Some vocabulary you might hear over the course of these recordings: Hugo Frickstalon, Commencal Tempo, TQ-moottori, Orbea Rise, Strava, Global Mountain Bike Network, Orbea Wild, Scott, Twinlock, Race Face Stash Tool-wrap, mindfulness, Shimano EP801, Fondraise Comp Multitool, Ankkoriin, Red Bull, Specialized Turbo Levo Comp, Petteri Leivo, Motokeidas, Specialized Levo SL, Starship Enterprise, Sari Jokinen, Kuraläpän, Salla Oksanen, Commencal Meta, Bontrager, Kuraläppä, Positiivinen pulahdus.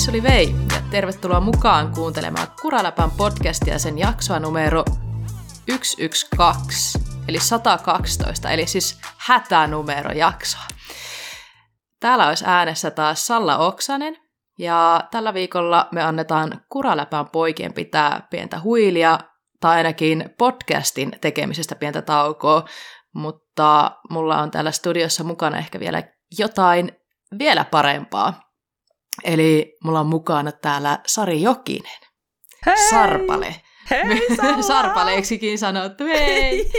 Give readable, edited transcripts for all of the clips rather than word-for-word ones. Missä oli Vei? Ja tervetuloa mukaan kuuntelemaan Kuraläpän podcastia sen jaksoa numero 112, eli 112, eli siis hätänumerojaksoa. Täällä olisi äänessä taas Salla Oksanen, ja tällä viikolla me annetaan Kuraläpän poikien pitää pientä huilia, tai ainakin podcastin tekemisestä pientä taukoa, mutta mulla on täällä studiossa mukana ehkä vielä jotain vielä parempaa. Eli mulla on mukana täällä Sari Jokinen. Hei! Sarpale. Hei, Sarpaleiksikin sanottu, hei!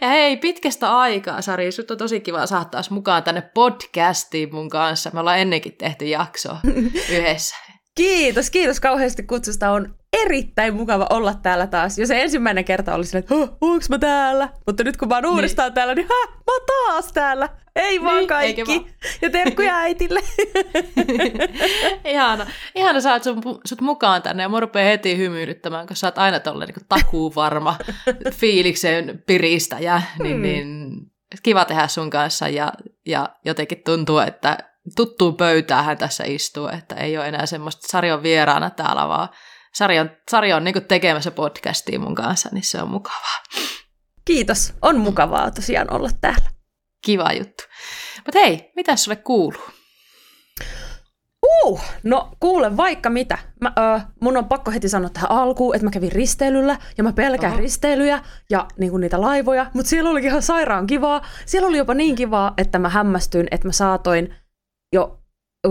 Ja hei, pitkästä aikaa, Sari, sut on tosi kiva saada taas mukaan tänne podcastiin mun kanssa. Me ollaan ennenkin tehty jaksoa yhdessä. Kiitos kauheasti kutsusta. On erittäin mukava olla täällä taas. Jo se ensimmäinen kerta oli silleen, että onks mä täällä? Mutta nyt kun mä oon uudestaan täällä, niin mä oon taas täällä. Ei vaan niin, kaikki. Ja terkkuja äitille. Ihana sä oot sut mukaan tänne ja mä rupean heti hymyilyttämään, koska sä oot aina tolle niin takuuvarma fiiliksen piristäjä. Niin, kiva tehdä sun kanssa ja jotenkin tuntuu, että tuttuun pöytään hän tässä istuu, että ei ole enää semmoista sarjan vieraana täällä, vaan Sari on niinku tekemässä podcastia mun kanssa, niin se on mukavaa. Kiitos, on mukavaa tosiaan olla täällä. Kiva juttu. Mutta hei, mitä sulle kuuluu? No kuule vaikka mitä. Mun on pakko heti sanoa tähän alkuun, että mä kävin risteilyllä ja mä pelkään risteilyjä ja niinku niitä laivoja, mutta siellä olikin ihan sairaan kivaa. Siellä oli jopa niin kivaa, että mä hämmästyin, että mä saatoin jo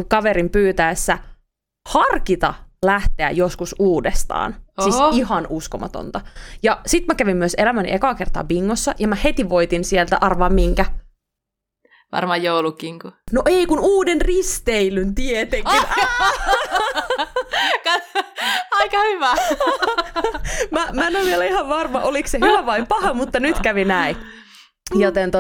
kaverin pyytäessä harkita lähteä joskus uudestaan. Oho. Siis ihan uskomatonta. Ja sit mä kävin myös elämäni ekaa kertaa bingossa, ja mä heti voitin sieltä, arvaa minkä. Varmaan joulukinku. No ei, kun uuden risteilyn tietenkin. Aika hyvä. Mä en ole vielä ihan varma, oliko se hyvä vai paha, mutta nyt kävi näin. Joten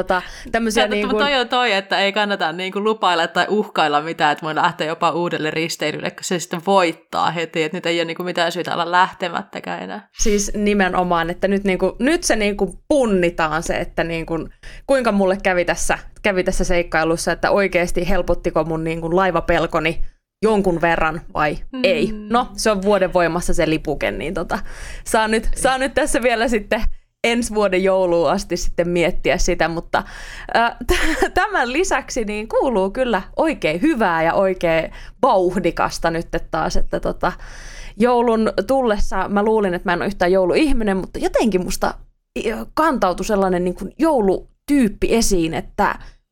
tämmöisiä niin kuin... Toi on toi, että ei kannata niin kuin lupailla tai uhkailla mitään, että voi lähteä jopa uudelle risteilylle, kun se sitten voittaa heti, että nyt ei ole niin kuin mitään syytä olla lähtemättäkään enää. Siis nimenomaan, että nyt se niin kuin punnitaan se, että niin kuin, kuinka mulle kävi tässä seikkailussa, että oikeasti helpottiko mun niin kuin laivapelkoni jonkun verran vai ei. No, se on vuoden voimassa se lipuke, niin saa nyt tässä vielä sitten... ensi vuoden jouluun asti sitten miettiä sitä, mutta tämän lisäksi niin kuuluu kyllä oikein hyvää ja oikein vauhdikasta nyt taas, että joulun tullessa mä luulin, että mä en ole yhtään jouluihminen, mutta jotenkin musta kantautui sellainen niin kuin joulutyyppi esiin, että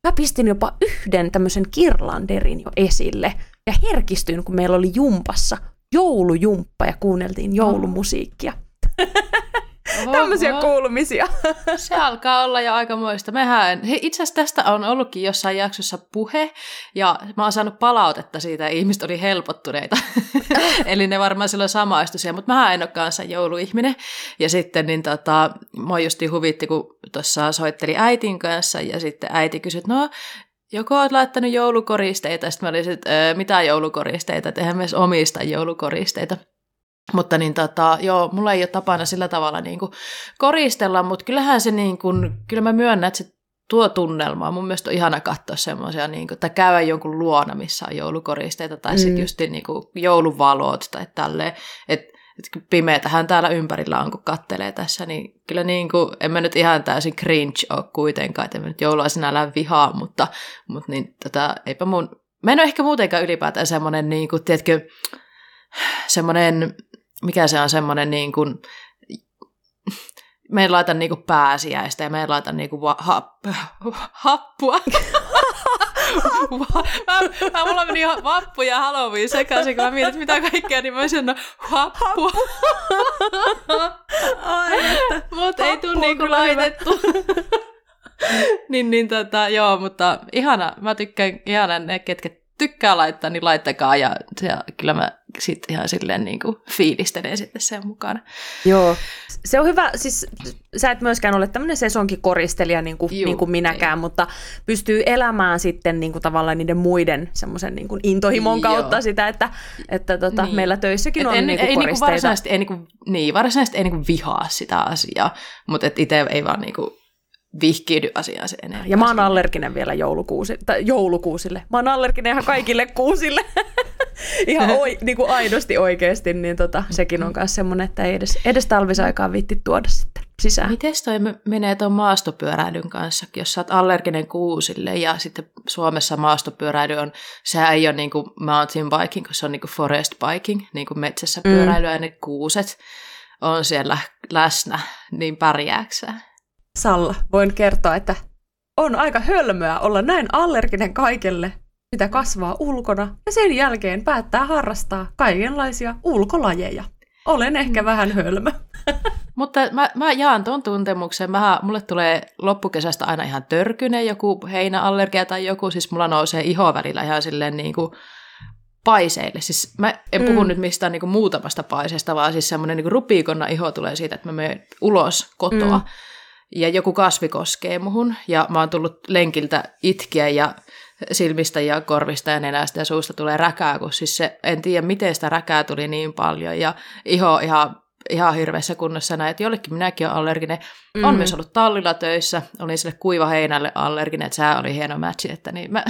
mä pistin jopa yhden tämmöisen kirlanderin jo esille ja herkistyin, kun meillä oli jumpassa joulujumppa ja kuunneltiin joulumusiikkia. Tämmöisiä kuulumisia. Se alkaa olla jo aikamoista. Itse asiassa tästä on ollutkin jossain jaksossa puhe, ja mä oon saanut palautetta siitä, että ihmiset oli helpottuneita. Eli ne varmaan silloin samaistuisia, mutta mähän en ole kanssa jouluihminen. Ja sitten niin mua justiin huvitti, kun tuossa soitteli äitin kanssa, ja sitten äiti kysyi, että no... joko olet laittanut joulukoristeita, ja sitten mä olisin, että mitä joulukoristeita, että eihän me edes omista joulukoristeita. Mutta niin joo, mulla ei ole tapana sillä tavalla niin kuin koristella, mutta kyllähän se niin kuin, kyllä mä myönnän, että se tuo tunnelmaa. Mun mielestä on ihana katsoa semmoisia, niin kuin, tai käydä jonkun luona, missä on joulukoristeita, tai sitten just niin kuin jouluvalot tai tälleen, että pimeätähän täällä ympärillä on, kun kattelee tässä, niin kyllä niin kuin, en mä nyt ihan täysin cringe ole kuitenkaan, että en mä nyt joulua sinällään vihaa, mutta niin eipä mä en ole ehkä muutenkaan ylipäätään semmoinen, niin kuin, tiedätkö, semmoinen, mikä se on semmoinen, niin kuin, me en laita niin kuin pääsiäistä ja me en laita niin kuin happua. Mulla meni vappu ja Halloween sekaisin, kun mä mietin, mitä kaikkea, niin mä sanon happua. Mutta ei tule niin kuin laitettu. Joo, mutta ihana, mä tykkään ne, ketkä tykkää laittaa, niin laittakaa, ja kyllä mä sitten ihan silleen niin kuin fiilistelen sitten sen mukana. Joo, se on hyvä, siis sä et myöskään ole tämmöinen sesonki-koristelija niin kuin minäkään, mutta pystyy elämään sitten niin kuin tavallaan niiden muiden semmoisen niin kuin intohimon kautta sitä, että niin. Meillä töissäkin on niin kuin koristeita. Varsinaisesti ei niin kuin vihaa sitä asiaa, mutta itse ei vaan niin kuin vihkiydy asiaan se enemmän. Ja mä oon allerginen vielä joulukuusille. Mä oon allerginen ihan kaikille kuusille. ihan niinku aidosti oikeasti, niin sekin on myös semmoinen, että ei edes talvisaikaan viitti tuoda sitten sisään. Miten toi menee tuon maastopyöräilyn kanssa, jos sä oot allerginen kuusille ja sitten Suomessa maastopyöräily on, se ei ole niinku mountain biking, se on niinku forest biking, niinku metsässä pyöräilyä ja ne kuuset on siellä läsnä, niin pärjääksä? Salla, voin kertoa, että on aika hölmöä olla näin allerginen kaikelle, mitä kasvaa ulkona, ja sen jälkeen päättää harrastaa kaikenlaisia ulkolajeja. Olen ehkä vähän hölmö. Mutta mä jaan ton tuntemuksen. Mulle tulee loppukesästä aina ihan törkynen joku heinäallergia tai joku, siis mulla nousee iho välillä ihan silleen niin kuin paiseille. Siis mä en puhu nyt mistään niinku muutamasta paisesta, vaan siis semmoinen niinku rupikonna iho tulee siitä, että mä menen ulos kotoa. Ja joku kasvi koskee muhun, ja mä oon tullut lenkiltä itkiä, ja silmistä ja korvista ja nenästä ja suusta tulee räkää, kun siis en tiedä, miten sitä räkää tuli niin paljon, ja iho ihan hirveässä kunnossa näin, että jollekin minäkin olen allerginen. Mm. On myös ollut tallilla töissä, olin sille kuivaheinälle allerginen, että sää oli hieno matchi, että niin mä...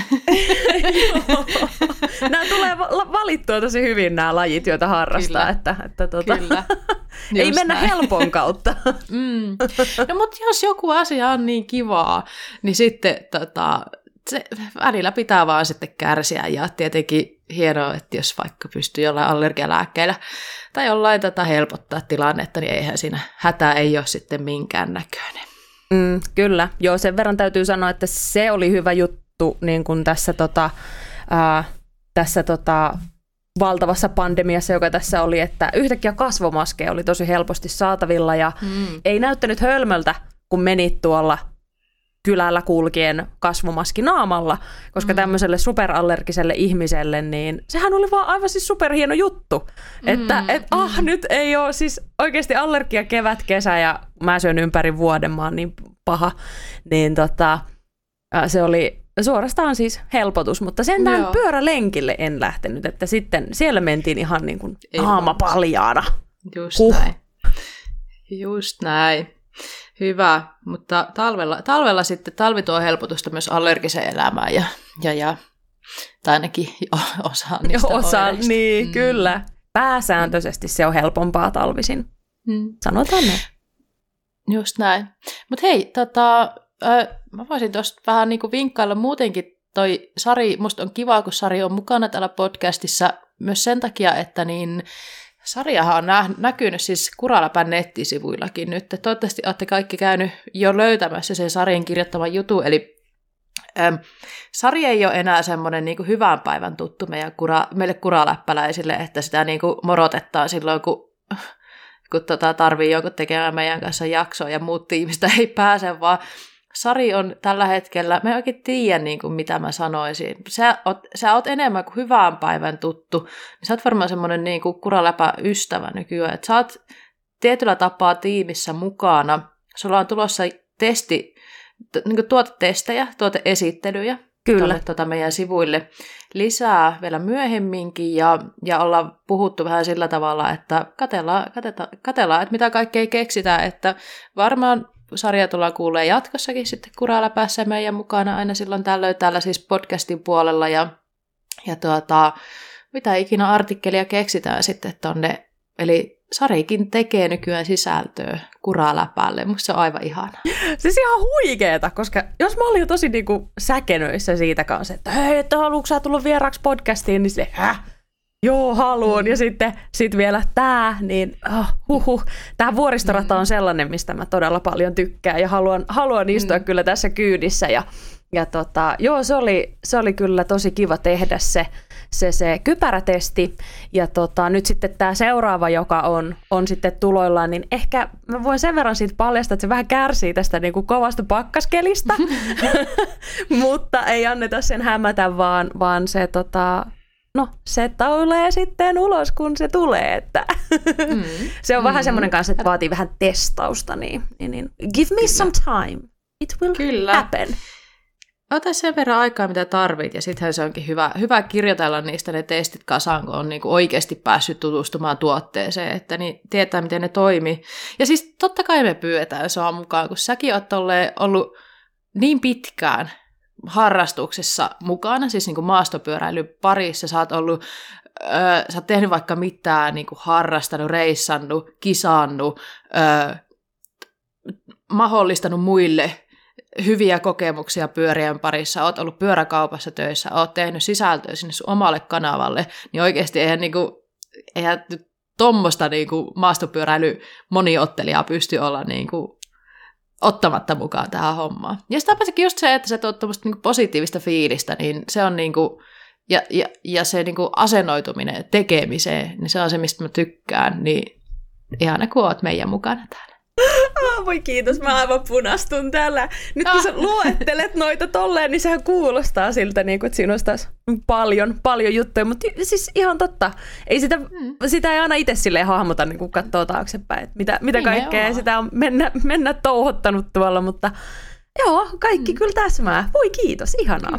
Nämä tulee valittua tosi hyvin nämä lajit, joita harrastaa, että Kyllä. Ei mennä helpon kautta. No mutta jos joku asia on niin kivaa, niin sitten se välillä pitää vaan sitten kärsiä, ja tietenkin hienoa, että jos vaikka pystyy jollain allergialääkkeillä tai jollain helpottaa tilannetta, niin eihän siinä hätää ei ole sitten minkään näköinen. Kyllä, joo, sen verran täytyy sanoa, että se oli hyvä juttu niin kuin tässä valtavassa pandemiassa, joka tässä oli, että yhtäkkiä kasvomaskeja oli tosi helposti saatavilla, ja ei näyttänyt hölmöltä, kun menit tuolla kylällä kulkien kasvomaski naamalla, koska tämmöiselle superallergiselle ihmiselle, niin sehän oli vaan aivan siis superhieno juttu, että nyt ei ole siis oikeasti allergia kevät, kesä, ja mä syön ympäri vuoden, mä oon niin paha, niin se oli suorastaan siis helpotus, mutta sen tämän pyörälenkille en lähtenyt, että sitten siellä mentiin ihan niin kuin naama paljaana. Just näin. Hyvä, mutta talvella sitten talvi tuo helpotusta myös allergiseen elämään ja tai ainakin osaan niistä oireista. Niin, kyllä. Pääsääntöisesti se on helpompaa talvisin. Sanotaan näin. Just näin. Mutta hei, mä voisin tuosta vähän niin kuin vinkkailla muutenkin. Toi Sari, musta on kiva, kun Sari on mukana täällä podcastissa myös sen takia, että niin... Sariahan on näkynyt siis Kuraläpän nettisivuillakin nyt. Toivottavasti olette kaikki käynyt jo löytämässä sen Sarin kirjoittaman jutun. Eli Sari ei ole enää semmoinen niin kuin hyvän päivän tuttu meille kuraläppäläisille, että sitä niin kuin morotetaan silloin, kun tarvii jonkun tekemään meidän kanssa jaksoa ja muut tiimistä ei pääse, vaan Sari on tällä hetkellä, mä en oikein tiedä niin kuin mitä mä sanoisin, sä oot enemmän kuin hyvän päivän tuttu, niin sä oot varmaan semmoinen niin kuin kuraläpä ystävä nykyään, että sä oot tietyllä tapaa tiimissä mukana, sulla on tulossa niin kuin tuotetestejä, tuoteesittelyjä meidän sivuille lisää vielä myöhemminkin, ja ollaan puhuttu vähän sillä tavalla, että katsellaan, että mitä kaikkea keksitään, että varmaan Sarja tullaan kuulee jatkossakin sitten Kuraläpässä meidän mukana aina silloin tällöin täällä siis podcastin puolella, ja mitä ikinä artikkelia keksitään sitten tonne. Eli Sarikin tekee nykyään sisältöä Kuraläpälle, musta se on aivan ihanaa. Siis ihan huikeeta, koska jos mä olin jo tosi niinku säkenöissä siitä kanssa, että hei, että haluatko sä tullut vieraksi podcastiin, niin silleen, joo, haluan. Ja sitten vielä tämä, niin tämä vuoristorata on sellainen, mistä mä todella paljon tykkään ja haluan istua kyllä tässä kyydissä. Ja joo, se oli kyllä tosi kiva tehdä se kypärätesti. Ja nyt sitten tämä seuraava, joka on sitten tuloillaan, niin ehkä mä voin sen verran siitä paljastaa, että se vähän kärsii tästä niin kuin kovasta pakkaskelista, mutta ei anneta sen hämätä, vaan se... No, se tulee sitten ulos, kun se tulee, että se on vähän semmoinen kanssa, että vaatii vähän testausta, niin. Give me some time, it will happen. Ota sen verran aikaa, mitä tarvit, ja sittenhän se onkin hyvä kirjoitella niistä ne testit kasaan, kun on niinku oikeasti päässyt tutustumaan tuotteeseen, että niin tietää, miten ne toimii. Ja siis totta kai me pyydetään sua mukaan, kun säkin oot ollut niin pitkään harrastuksessa mukana, siis niin kuin maastopyöräilyn parissa, sä oot tehnyt vaikka mitään, niin kuin harrastanut, reissannut, kisannut, mahdollistanut muille hyviä kokemuksia pyörien parissa, oot ollut pyöräkaupassa töissä, oot tehnyt sisältöä sinne sun omalle kanavalle, niin oikeasti eihän tuommoista niinku maastopyöräily moniottelijaa pysty olla niinku ottamatta mukaan tähän hommaan. Ja sitä pääsikin just se, että sä tuot tuommoista niinku positiivista fiilistä, niin se on niinku, ja se niinku asennoituminen tekemiseen, niin se on se, mistä mä tykkään, niin ihana kun oot meidän mukana täällä. Oh, voi kiitos, mä aivan punastun täällä. Nyt kun sä luettelet noita tolleen, niin sehän kuulostaa siltä, niin kuin, että siinä olisi taas paljon juttuja, mutta siis ihan totta. Ei sitä ei aina itse silleen hahmota, niin kun katsoo taaksepäin, että mitä kaikkea sitä on mennä touhottanut tuolla, mutta joo, kaikki kyllä täsmää. Voi kiitos, ihanaa.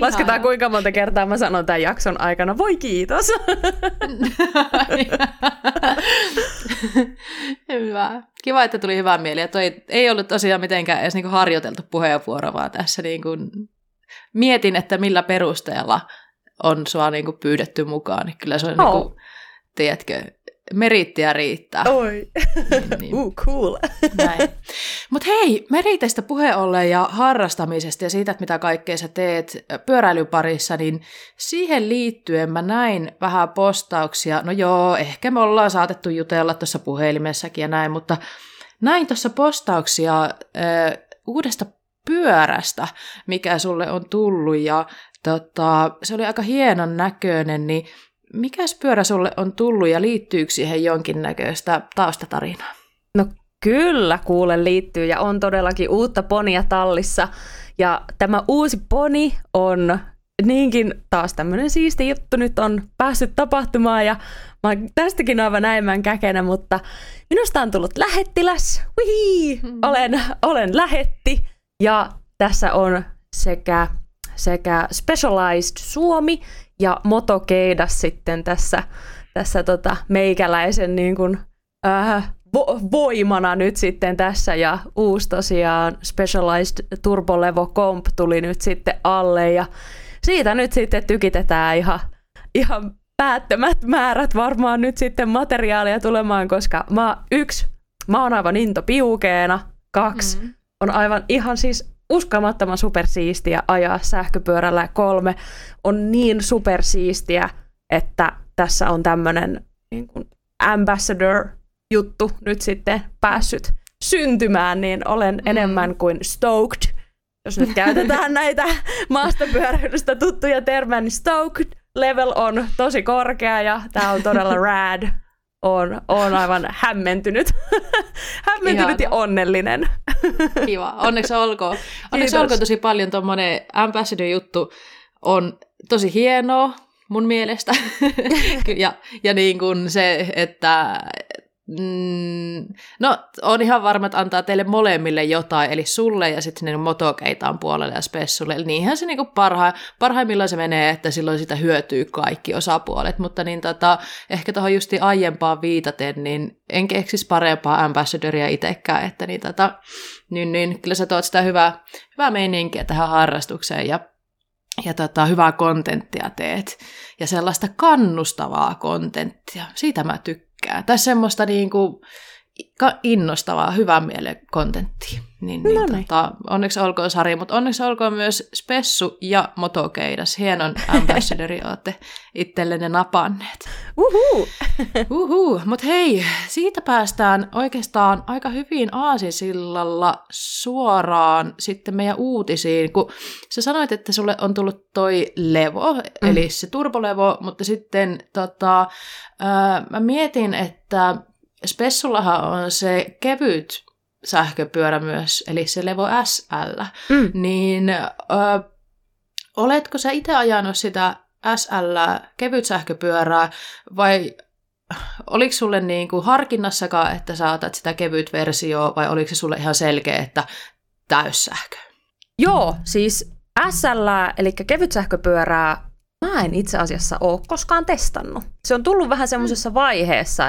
Lasketaan kuinka monta kertaa mä sanon tämän jakson aikana. Voi kiitos. Hyvä. Kiva, että tuli hyvää mieli. Toi ei ollut tosiaan mitenkään edes niinku harjoiteltu puheenvuoro, vaan tässä niinku mietin, että millä perusteella on sua niinku pyydetty mukaan. Kyllä se on, niinku, tiedätkö, meriittiä riittää. Oi, niin. Cool. Mutta hei, meriiteistä puheen ollen ja harrastamisesta ja siitä, että mitä kaikkea sä teet pyöräilyparissa, niin siihen liittyen mä näin vähän postauksia. No joo, ehkä me ollaan saatettu jutella tuossa puhelimessakin ja näin, mutta näin tuossa postauksia uudesta pyörästä, mikä sulle on tullut ja se oli aika hienon näköinen, niin mikäs pyörä sulle on tullut ja liittyykö siihen jonkinnäköistä taustatarinaa? No kyllä kuule liittyy ja on todellakin uutta ponia tallissa. Ja tämä uusi poni on niinkin taas tämmöinen siisti juttu nyt on päässyt tapahtumaan ja mä oon tästäkin aivan äimän käkenä, mutta minusta on tullut lähettiläs. Wihii! Olen lähetti ja tässä on sekä Specialized Suomi ja motokeidas sitten tässä meikäläisen niin kuin, voimana nyt sitten tässä ja uusi tosiaan Specialized Turbo Levo Comp tuli nyt sitten alle ja siitä nyt sitten tykitetään ihan päättömät määrät varmaan nyt sitten materiaalia tulemaan, koska mä oon aivan into piukeena, 2 on aivan ihan siis uskomattoman supersiistiä ajaa sähköpyörällä 3 on niin supersiistiä, että tässä on tämmöinen niin kuin ambassador-juttu nyt sitten päässyt syntymään, niin olen enemmän kuin stoked. Jos nyt käytetään näitä maastopyöräilystä tuttuja termejä, niin stoked level on tosi korkea ja tämä on todella rad. On aivan hämmentynyt ja onnellinen. Kiva, onneksi olkoon. Onneksi olkoon tosi paljon tuommoinen ambassador-juttu on tosi hienoa mun mielestä. ja niin kuin se, että no on ihan varma, että antaa teille molemmille jotain, eli sulle ja sitten sinne motokeitaan puolelle ja spessulle. Eli niinhän se niinku parhaimmillaan se menee, että silloin sitä hyötyy kaikki osapuolet, mutta niin ehkä tuohon justi aiempaan viitaten, niin en keksisi parempaa ambassadoria itsekään, että niin niin kyllä sä tuot sitä hyvää meininkiä tähän harrastukseen ja hyvää kontenttia teet ja sellaista kannustavaa kontenttia, siitä mä tykkään. Tai semmoista niinku innostavaa, hyvää mielen kontenttia. Onneksi olkoon Sari, mutta onneksi olkoon myös Spessu ja Motokeidas. Hienon ambassadori olette itsellenne napanneet. Uhu. Mutta hei, siitä päästään oikeastaan aika hyvin aasisillalla suoraan sitten meidän uutisiin, kun sä sanoit, että sulle on tullut toi levo, eli se turbolevo, mutta sitten mä mietin, että Spessullahan on se kevyt sähköpyörä myös, eli se Levo SL, niin oletko sä itse ajanut sitä kevyt sähköpyörää, vai oliko sulle niinku harkinnassakaan, että sä otat sitä kevyt versiota, vai oliko se sulle ihan selkeä, että täyssähkö? Joo, siis SL, eli kevyt sähköpyörää, mä en itse asiassa ole koskaan testannut. Se on tullut vähän semmoisessa vaiheessa,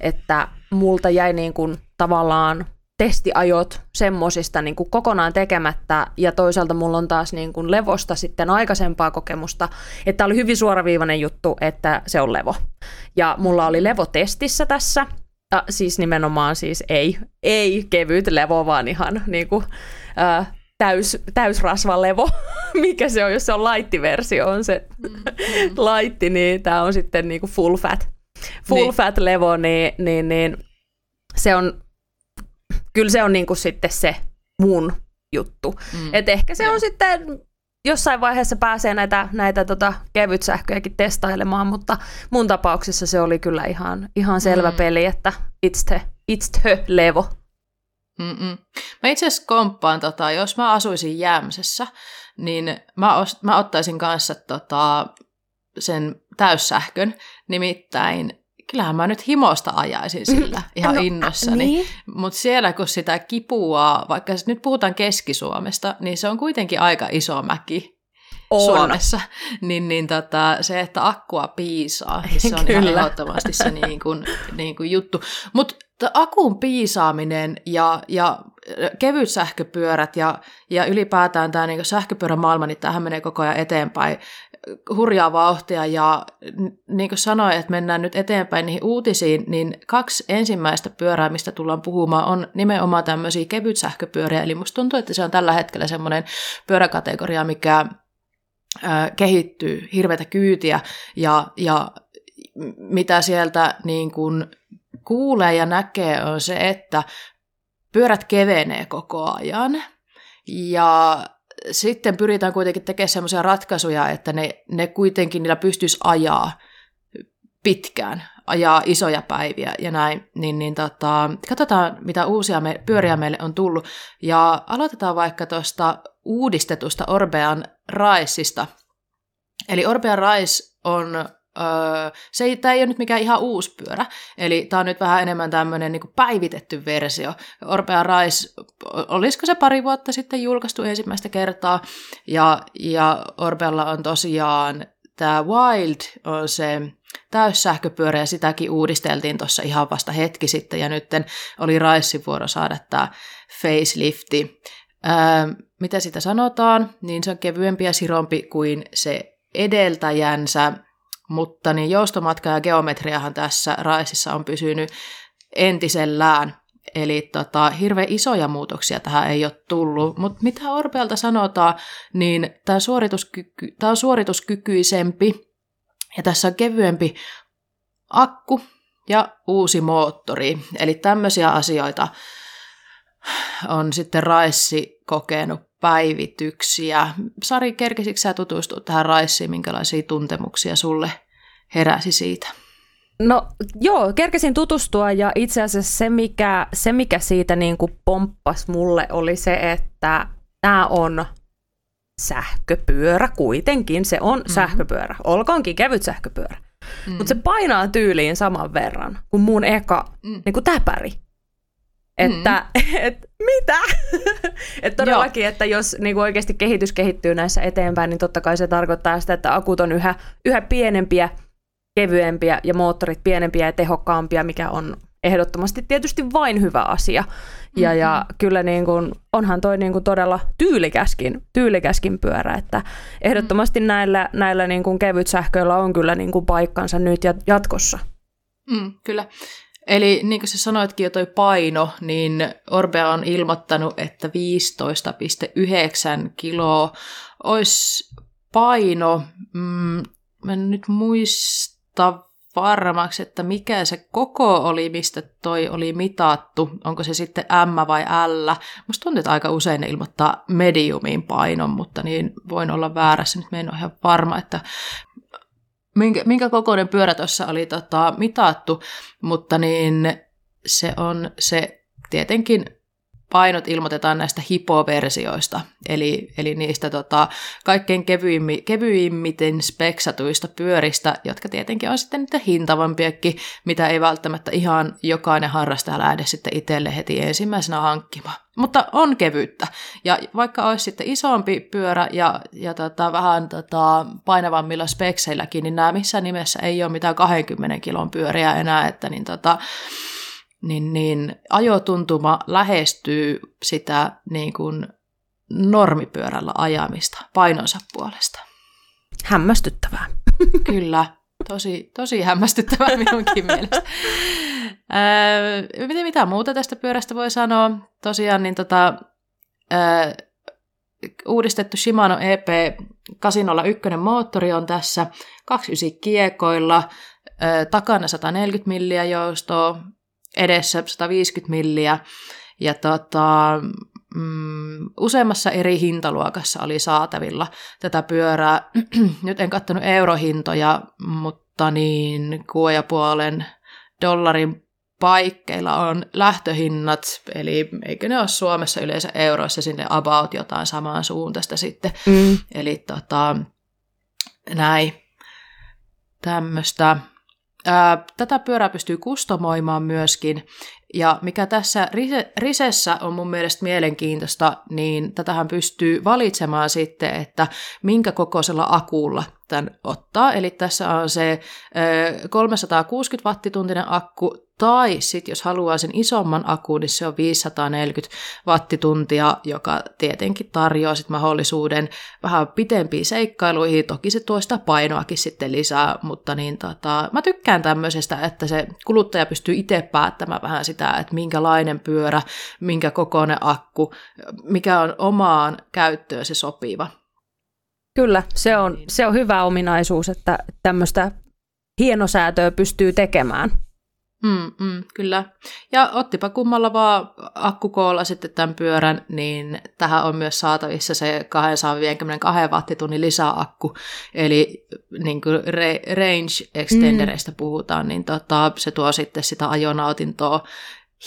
että multa jäi niin kuin tavallaan testiajot semmosista niin kuin kokonaan tekemättä, ja toisaalta mulla on taas niin kuin levosta sitten aikaisempaa kokemusta, että oli hyvin suoraviivainen juttu, että se on levo. Ja mulla oli levo testissä tässä, ja siis nimenomaan siis ei kevyt levo, vaan ihan niin kuin, täysrasvalevo, mikä se on, jos se on light-versio, on se light, niin tämä on sitten niin kuin full fat levo, niin se on, kyllä se on niin kuin sitten se mun juttu. Et ehkä se on sitten, jossain vaiheessa pääsee näitä kevytsähköjäkin testailemaan, mutta mun tapauksessa se oli kyllä ihan selvä peli, että it's the levo. Mm-mm. Mä itse asiassa komppaan, jos mä asuisin Jämsässä, niin mä ottaisin kanssa sen täyssähkön, nimittäin kyllähän mä nyt himosta ajaisin sillä ihan innossani, niin. Mutta siellä kun sitä kipuaa, vaikka nyt puhutaan Keski-Suomesta, niin se on kuitenkin aika iso mäki Suomessa, se, että akkua piisaa, niin se on kyllä ihan ehdottomasti se niin kuin juttu. Mutta akun piisaaminen ja kevyt sähköpyörät ja ylipäätään tämä niin sähköpyörämaailma, niin tämähän menee koko ajan eteenpäin hurjaa vauhtia, ja niin kuin sanoin, että mennään nyt eteenpäin niihin uutisiin, niin 2 ensimmäistä pyörää, mistä tullaan puhumaan, on nimenomaan tämmöisiä kevyt sähköpyöriä, eli musta tuntuu, että se on tällä hetkellä semmoinen pyöräkategoria, mikä kehittyy hirveätä kyytiä, ja mitä sieltä niin kuin kuulee ja näkee on se, että pyörät kevenee koko ajan, ja sitten pyritään kuitenkin tekemään semmoisia ratkaisuja, että ne kuitenkin niillä pystyisi ajaa pitkään, ajaa isoja päiviä ja näin. Katsotaan, mitä uusia pyöriä meille on tullut. Ja aloitetaan vaikka tuosta uudistetusta Orbean Riseista. Eli Orbea Rise on... Tämä ei ole nyt mikään ihan uusi pyörä, eli tämä on nyt vähän enemmän tämmöinen niin kuin päivitetty versio. Orbea Rise, olisiko se pari vuotta sitten julkaistu ensimmäistä kertaa, ja Orbealla on tosiaan tämä Wild, on se täyssähköpyörä, ja sitäkin uudisteltiin tuossa ihan vasta hetki sitten, ja nyt oli Risein vuoro saada tämä facelifti. Mitä sitä sanotaan, niin se on kevyempi ja sirompi kuin se edeltäjänsä, mutta niin joustomatka ja geometriahan tässä Raisissa on pysynyt entisellään, eli hirveän isoja muutoksia tähän ei ole tullut, mutta mitä Orbealta sanotaan, niin tämä on suorituskykyisempi, ja tässä on kevyempi akku ja uusi moottori, eli tämmöisiä asioita on sitten Raisi kokenut päivityksiä. Sari, kerkisitkö sä tutustua tähän Raisiin? Minkälaisia tuntemuksia sulle heräsi siitä? No joo, kerkesin tutustua, ja itse asiassa se mikä siitä niin kuin pomppasi mulle oli se, että tämä on sähköpyörä kuitenkin. Se on sähköpyörä, olkoonkin kevyt sähköpyörä. Mutta se painaa tyyliin saman verran kuin mun eka niin kuin täpäri. Että mitä? Että todellakin, että jos niin oikeasti kehitys kehittyy näissä eteenpäin, niin totta kai se tarkoittaa sitä, että akut on yhä pienempiä, kevyempiä ja moottorit pienempiä ja tehokkaampia, mikä on ehdottomasti tietysti vain hyvä asia. Ja kyllä niin kuin, onhan toi niin kuin todella tyylikäskin pyörä, että ehdottomasti näillä niin kuin kevyt sähköillä on kyllä niin kuin paikkansa nyt ja jatkossa. Kyllä. Eli niin kuin sä sanoitkin jo toi paino, niin Orbea on ilmoittanut, että 15,9 kiloa olisi paino. Mä en nyt muista varmaksi, että mikä se koko oli, mistä toi oli mitattu. Onko se sitten M vai L? Musta tuntuu, että aika usein ne ilmoittaa mediumin painon, mutta niin voin olla väärässä. Nyt mä en ole ihan varma, että... Minkä kokoinen pyörä tuossa oli mitattu, mutta niin se on se, tietenkin painot ilmoitetaan näistä hipoversioista, eli niistä kaikkein kevyimmiten speksatuista pyöristä, jotka tietenkin on sitten niitä hintavampiakin, mitä ei välttämättä ihan jokainen harrastaja lähde sitten itselle heti ensimmäisenä hankkimaan. Mutta on kevyyttä, ja vaikka olisi sitten isompi pyörä ja vähän painavammilla spekseilläkin, niin nämä missään nimessä ei ole mitään 20 kilon pyöriä enää, että niin ajotuntuma lähestyy sitä niin kuin normipyörällä ajamista painonsa puolesta. Hämmästyttävää. Kyllä, tosi hämmästyttävää minunkin mielestä. Mitä muuta tästä pyörästä voi sanoa? Tosiaan niin uudistettu Shimano EP801 moottori on tässä 29 kiekoilla, takana 140 milliä joustoa, edessä 150 milliä ja useammassa eri hintaluokassa oli saatavilla tätä pyörää. Nyt en katsonut eurohintoja, mutta niin $6,50 paikkeilla on lähtöhinnat, eli eikö ne ole Suomessa yleensä euroissa sinne about jotain samaan suuntaista sitten. Mm. Eli näin tämmöistä. Tätä pyörää pystyy kustomoimaan myöskin, ja mikä tässä Risessä on mun mielestä mielenkiintoista, niin tätähän pystyy valitsemaan sitten, että minkä kokoisella akulla tämän ottaa. Eli tässä on se 360 wattituntinen akku, tai sitten jos haluaa sen isomman akun, niin se on 540 wattituntia, joka tietenkin tarjoaa sitten mahdollisuuden vähän pitempiin seikkailuihin. Toki se tuo sitä painoakin sitten lisää, mutta niin mä tykkään tämmöisestä, että se kuluttaja pystyy itse päättämään vähän sitä, että minkälainen pyörä, minkä kokoinen akku, mikä on omaan käyttöön se sopiva. Kyllä, se on hyvä ominaisuus, että tämmöistä hienosäätöä pystyy tekemään. Kyllä. Ja ottipa kummalla vaan akkukoolla sitten tämän pyörän, niin tähän on myös saatavissa se 252 wattitunnin lisäakku, eli niin kuin range extendereistä puhutaan, niin se tuo sitten sitä ajonautintoa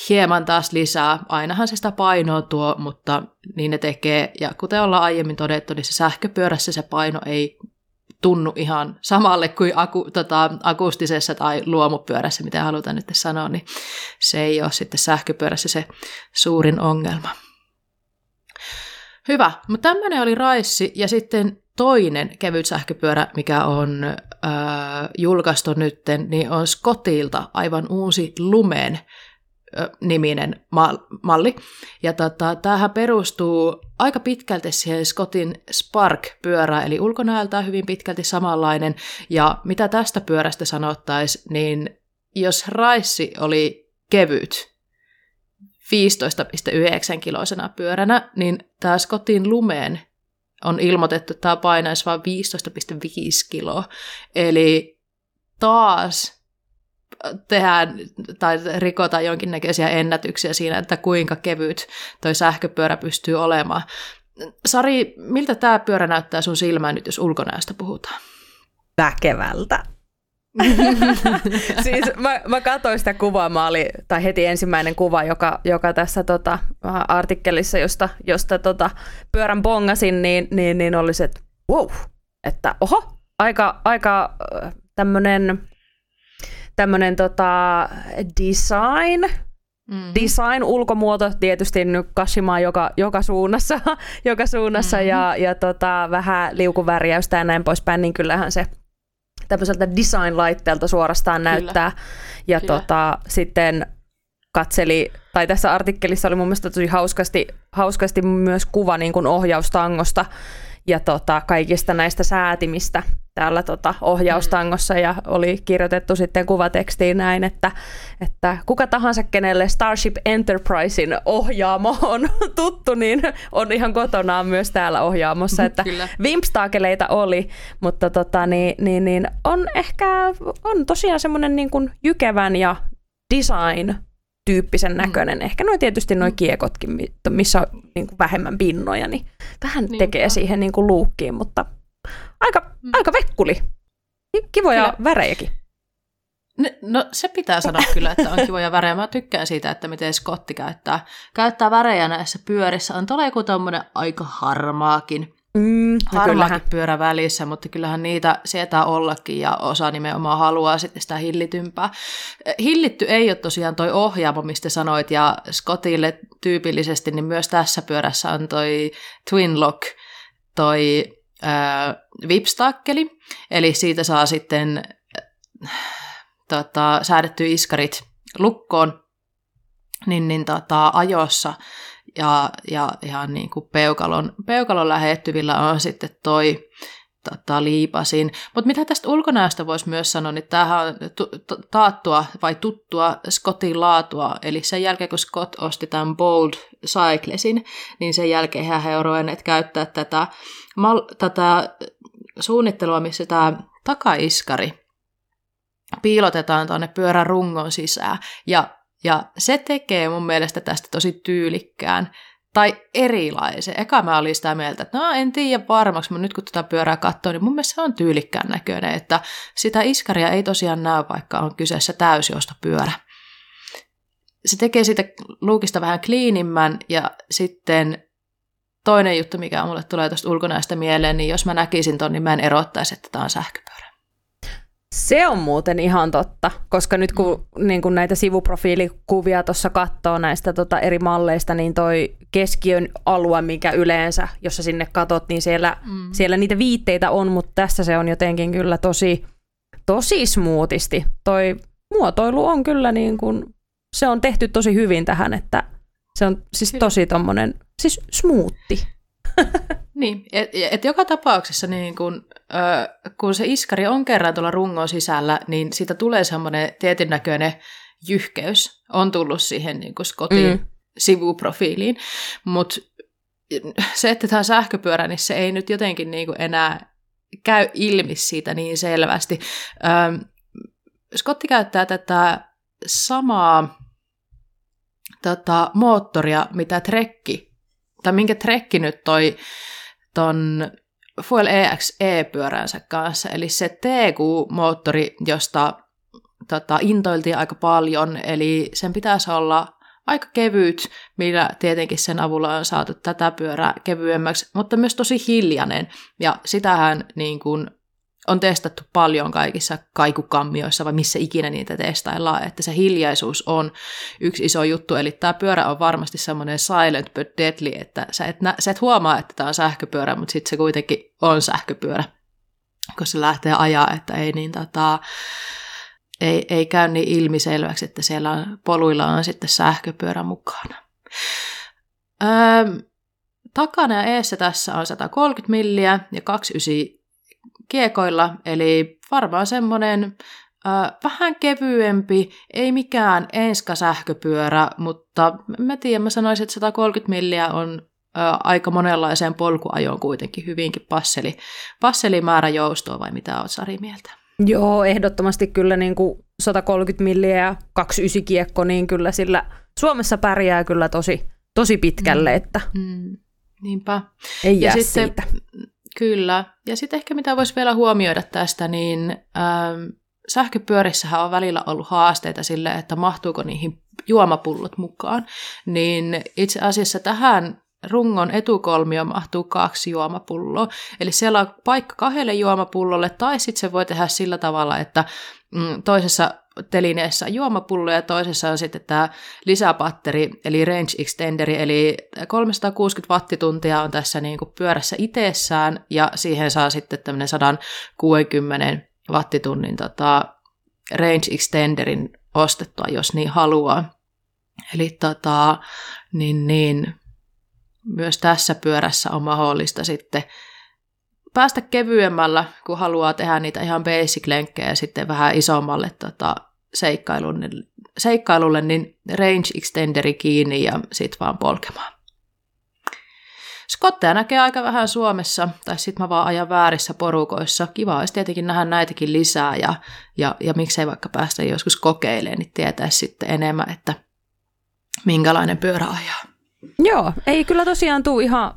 hieman taas lisää. Ainahan se sitä painoa tuo, mutta niin ne tekee, ja kuten ollaan aiemmin todettu, niin se sähköpyörässä se paino ei tunnu ihan samalle kuin akustisessa tai luomupyörässä, mitä halutaan nyt sanoa, niin se ei ole sitten sähköpyörässä se suurin ongelma. Hyvä, mutta tämmöinen oli Raissi, ja sitten toinen kevyt sähköpyörä, mikä on julkaistu nytten, niin on Scottilta aivan uusi Lumen niminen malli. Ja tämähän perustuu aika pitkälti siihen Scottin Spark-pyörään, eli ulkonäöltään hyvin pitkälti samanlainen. Ja mitä tästä pyörästä sanottaisiin, niin jos Raissi oli kevyt 15,9 kiloisena pyöränä, niin tämä Scottin Lumen on ilmoitettu, että tämä painaisi vain 15,5 kiloa. Eli taas tehdään tai rikotaan jonkinnäköisiä ennätyksiä siinä, että kuinka kevyt toi sähköpyörä pystyy olemaan. Sari, miltä tämä pyörä näyttää sun silmään nyt, jos ulkonäöstä puhutaan? Väkevältä. Siis mä katsoin sitä kuvaa, tai heti ensimmäinen kuva, joka tässä artikkelissa, josta pyörän bongasin, niin oli se, että wow, että oho, aika tämmöinen design ulkomuoto tietysti nyt kashimaa joka suunnassa ja vähän liukuvärjäystä ja näin poispäin, niin kyllähän se tämmöiseltä design-laitteelta suorastaan näyttää. Ja kyllä. Sitten katseli, tai tässä artikkelissa oli mun mielestä tosi hauskasti myös kuva niin kuin ohjaustangosta ja kaikista näistä säätimistä täällä ohjaustangossa, ja oli kirjoitettu sitten kuvatekstiin näin, että kuka tahansa, kenelle Starship Enterprisein ohjaamo on tuttu, niin on ihan kotonaan myös täällä ohjaamossa, että vimpstaakeleita oli, mutta niin on ehkä on tosiaan semmoinen niin kuin jykevän ja design tyyppisen näköinen. Ehkä tietysti kiekotkin, missä on niin kuin vähemmän pinnoja, niin vähän tekee siihen niin kuin luukkiin, mutta aika vekkuli. Kivoja kyllä värejäkin. No se pitää sanoa kyllä, että on kivoja värejä. Mä tykkään siitä, että miten Scotti käyttää värejä näissä pyörissä. On tuolla joku tommoinen aika harmaakin pyörä välissä, mutta kyllähän niitä sietää ollakin, ja osa nimenomaan haluaa sitten sitä hillitympää. Hillitty ei ole tosiaan toi ohjaamo, mistä sanoit, ja Scottille tyypillisesti, niin myös tässä pyörässä on toi Twinlock, toi vipstaakkeli, eli siitä saa sitten säädettyä iskarit lukkoon, ajossa ja ihan niin kuin peukalon lähettyvillä on sitten toi liipasin. Mutta mitä tästä ulkonäöstä voisi myös sanoa, niin tämähän on taattua vai tuttua Scottin laatua. Eli sen jälkeen, kun Scott osti tämän Bold Cyclesin, niin sen jälkeen he ovat ruvenneet käyttää tätä suunnittelua, missä tämä takaiskari piilotetaan tuonne pyörän rungon sisään. Ja se tekee mun mielestä tästä tosi tyylikkään. Tai erilaisen. Eka mä olin sitä mieltä, että no en tiedä varmaksi, mutta nyt kun tätä pyörää katsoo, niin mun mielestä se on tyylikkään näköinen, että sitä iskaria ei tosiaan näy, vaikka on kyseessä täysjoustopyörä. Se tekee siitä luukista vähän cleanimmän, ja sitten toinen juttu, mikä mulle tulee tuosta ulkonäöstä mieleen, niin jos mä näkisin ton, niin mä en erottaisi, että tää on sähköpyörä. Se on muuten ihan totta, koska nyt kun, niin kun näitä sivuprofiilikuvia tuossa katsoo näistä eri malleista, niin toi keskiön alue, mikä yleensä, jos sä sinne katot, niin siellä niitä viitteitä on, mutta tässä se on jotenkin kyllä tosi, tosi smoothisti. Toi muotoilu on kyllä niin kun, se on tehty tosi hyvin tähän, että se on siis tosi tommonen, siis smoothi. Niin, että joka tapauksessa niin kun se iskari on kerran tuolla rungon sisällä, niin siitä tulee semmoinen tietyn näköinen jyhkeys, on tullut siihen niin kuin Scottin sivuprofiiliin, mutta se, että tämä on sähköpyörä, niin se ei nyt jotenkin niin kuin enää käy ilmi siitä niin selvästi. Scotti käyttää tätä samaa moottoria, mitä Trekki nyt toi ton Fuel EXE-pyöränsä kanssa, eli se TQ-moottori, josta intoiltiin aika paljon, eli sen pitäisi olla aika kevyt, millä tietenkin sen avulla on saatu tätä pyörää kevyemmäksi, mutta myös tosi hiljainen, ja sitähän niin kun on testattu paljon kaikissa kaikukammioissa, vai missä ikinä niitä testaillaan, että se hiljaisuus on yksi iso juttu, eli tämä pyörä on varmasti semmoinen silent but deadly, että sä et huomaa, että tämä on sähköpyörä, mutta sitten se kuitenkin on sähköpyörä, kun se lähtee ajaa, että ei, niin, ei käy niin ilmiselväksi, että siellä poluilla on sitten sähköpyörä mukana. Takana ja eessä tässä on 130 milliä ja 29 kiekoilla, eli varmaan semmoinen vähän kevyempi, ei mikään enska-sähköpyörä, mutta mä tiedän, mä sanoisin, että 130 milliä on aika monenlaiseen polkuajoon kuitenkin hyvinkin passelimäärä joustoa, vai mitä oot Sari mieltä? Joo, ehdottomasti kyllä niin kuin 130 milliä ja 29 kiekko, niin kyllä sillä Suomessa pärjää kyllä tosi, tosi pitkälle, että niinpä. Ei jää sitten siitä. Kyllä. Ja sitten ehkä mitä voisi vielä huomioida tästä, niin sähköpyörissähän on välillä ollut haasteita sille, että mahtuuko niihin juomapullot mukaan. Niin itse asiassa tähän rungon etukolmioon mahtuu 2 juomapulloa. Eli siellä on paikka 2 juomapullolle, tai sitten se voi tehdä sillä tavalla, että toisessa telineessä on juomapullo ja toisessa on sitten tämä lisäpatteri, eli range extenderi, eli 360 wattituntia on tässä niin kuin pyörässä itsessään, ja siihen saa sitten tämmöinen 160 wattitunnin range extenderin ostettua, jos niin haluaa. Eli myös tässä pyörässä on mahdollista sitten päästä kevyemmällä, kun haluaa tehdä niitä ihan basic-lenkkejä sitten vähän isommalle seikkailulle, niin range extenderi kiinni ja sitten vaan polkemaan. Scottia näkee aika vähän Suomessa, tai sitten mä vaan ajan väärissä porukoissa. Kiva olisi tietenkin nähdä näitäkin lisää, ja miksei vaikka päästä joskus kokeilemaan, niin tietäisi sitten enemmän, että minkälainen pyörä ajaa. Joo, ei kyllä tosiaan tule ihan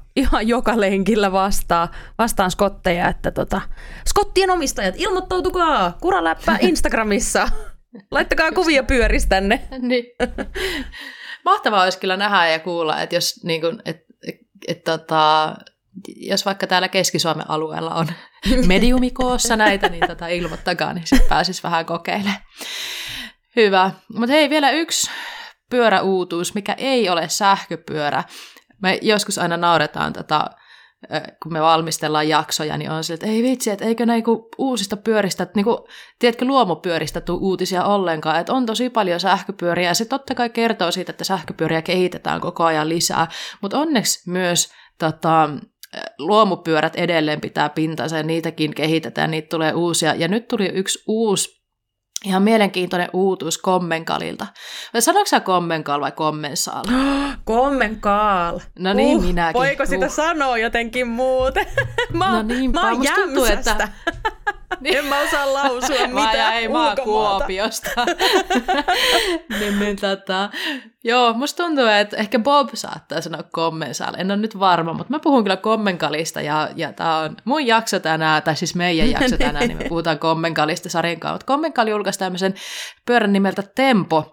joka lenkillä vastaan skotteja, että skottien omistajat, ilmoittautukaa Kuraläppä Instagramissa, laittakaa kuvia pyöristänne. Niin. Mahtavaa olisi kyllä nähdä ja kuulla, että jos, niin kun, jos vaikka täällä Keski-Suomen alueella on mediumikoossa näitä, niin ilmoittakaa, niin sitten pääsisi vähän kokeilemaan. Hyvä, mutta hei, vielä yksi pyöräuutuus, mikä ei ole sähköpyörä. Me joskus aina nauretaan kun me valmistellaan jaksoja, niin on sille, että ei vitsi, että eikö niinku uusista pyöristä, niinku, tiedätkö, luomupyöristä tuu uutisia ollenkaan, että on tosi paljon sähköpyöriä, ja se totta kai kertoo siitä, että sähköpyöriä kehitetään koko ajan lisää, mutta onneksi myös luomupyörät edelleen pitää pintansa, ja niitäkin kehitetään, niitä tulee uusia, ja nyt tuli yksi uusi, ihan mielenkiintoinen uutuus Commencalilta. Sanoitko sä Commencal vai Commencal? Commencal. No niin, minäkin. Voiko sitä sanoa jotenkin muuten? Mä oon Jämsästä. Niin. En mä osaa lausua mitään ulkomaalta. Niin, joo, musta tuntuu, että ehkä Bob saattaa sanoa Commencal. En ole nyt varma, mutta mä puhun kyllä Commencalista ja tää on mun jakso tänään, tai siis meidän jakso tänään, niin me puhutaan Commencalista Sarin kanssa. Mutta Commencal julkaisi tämmöisen pyörän nimeltä Tempo.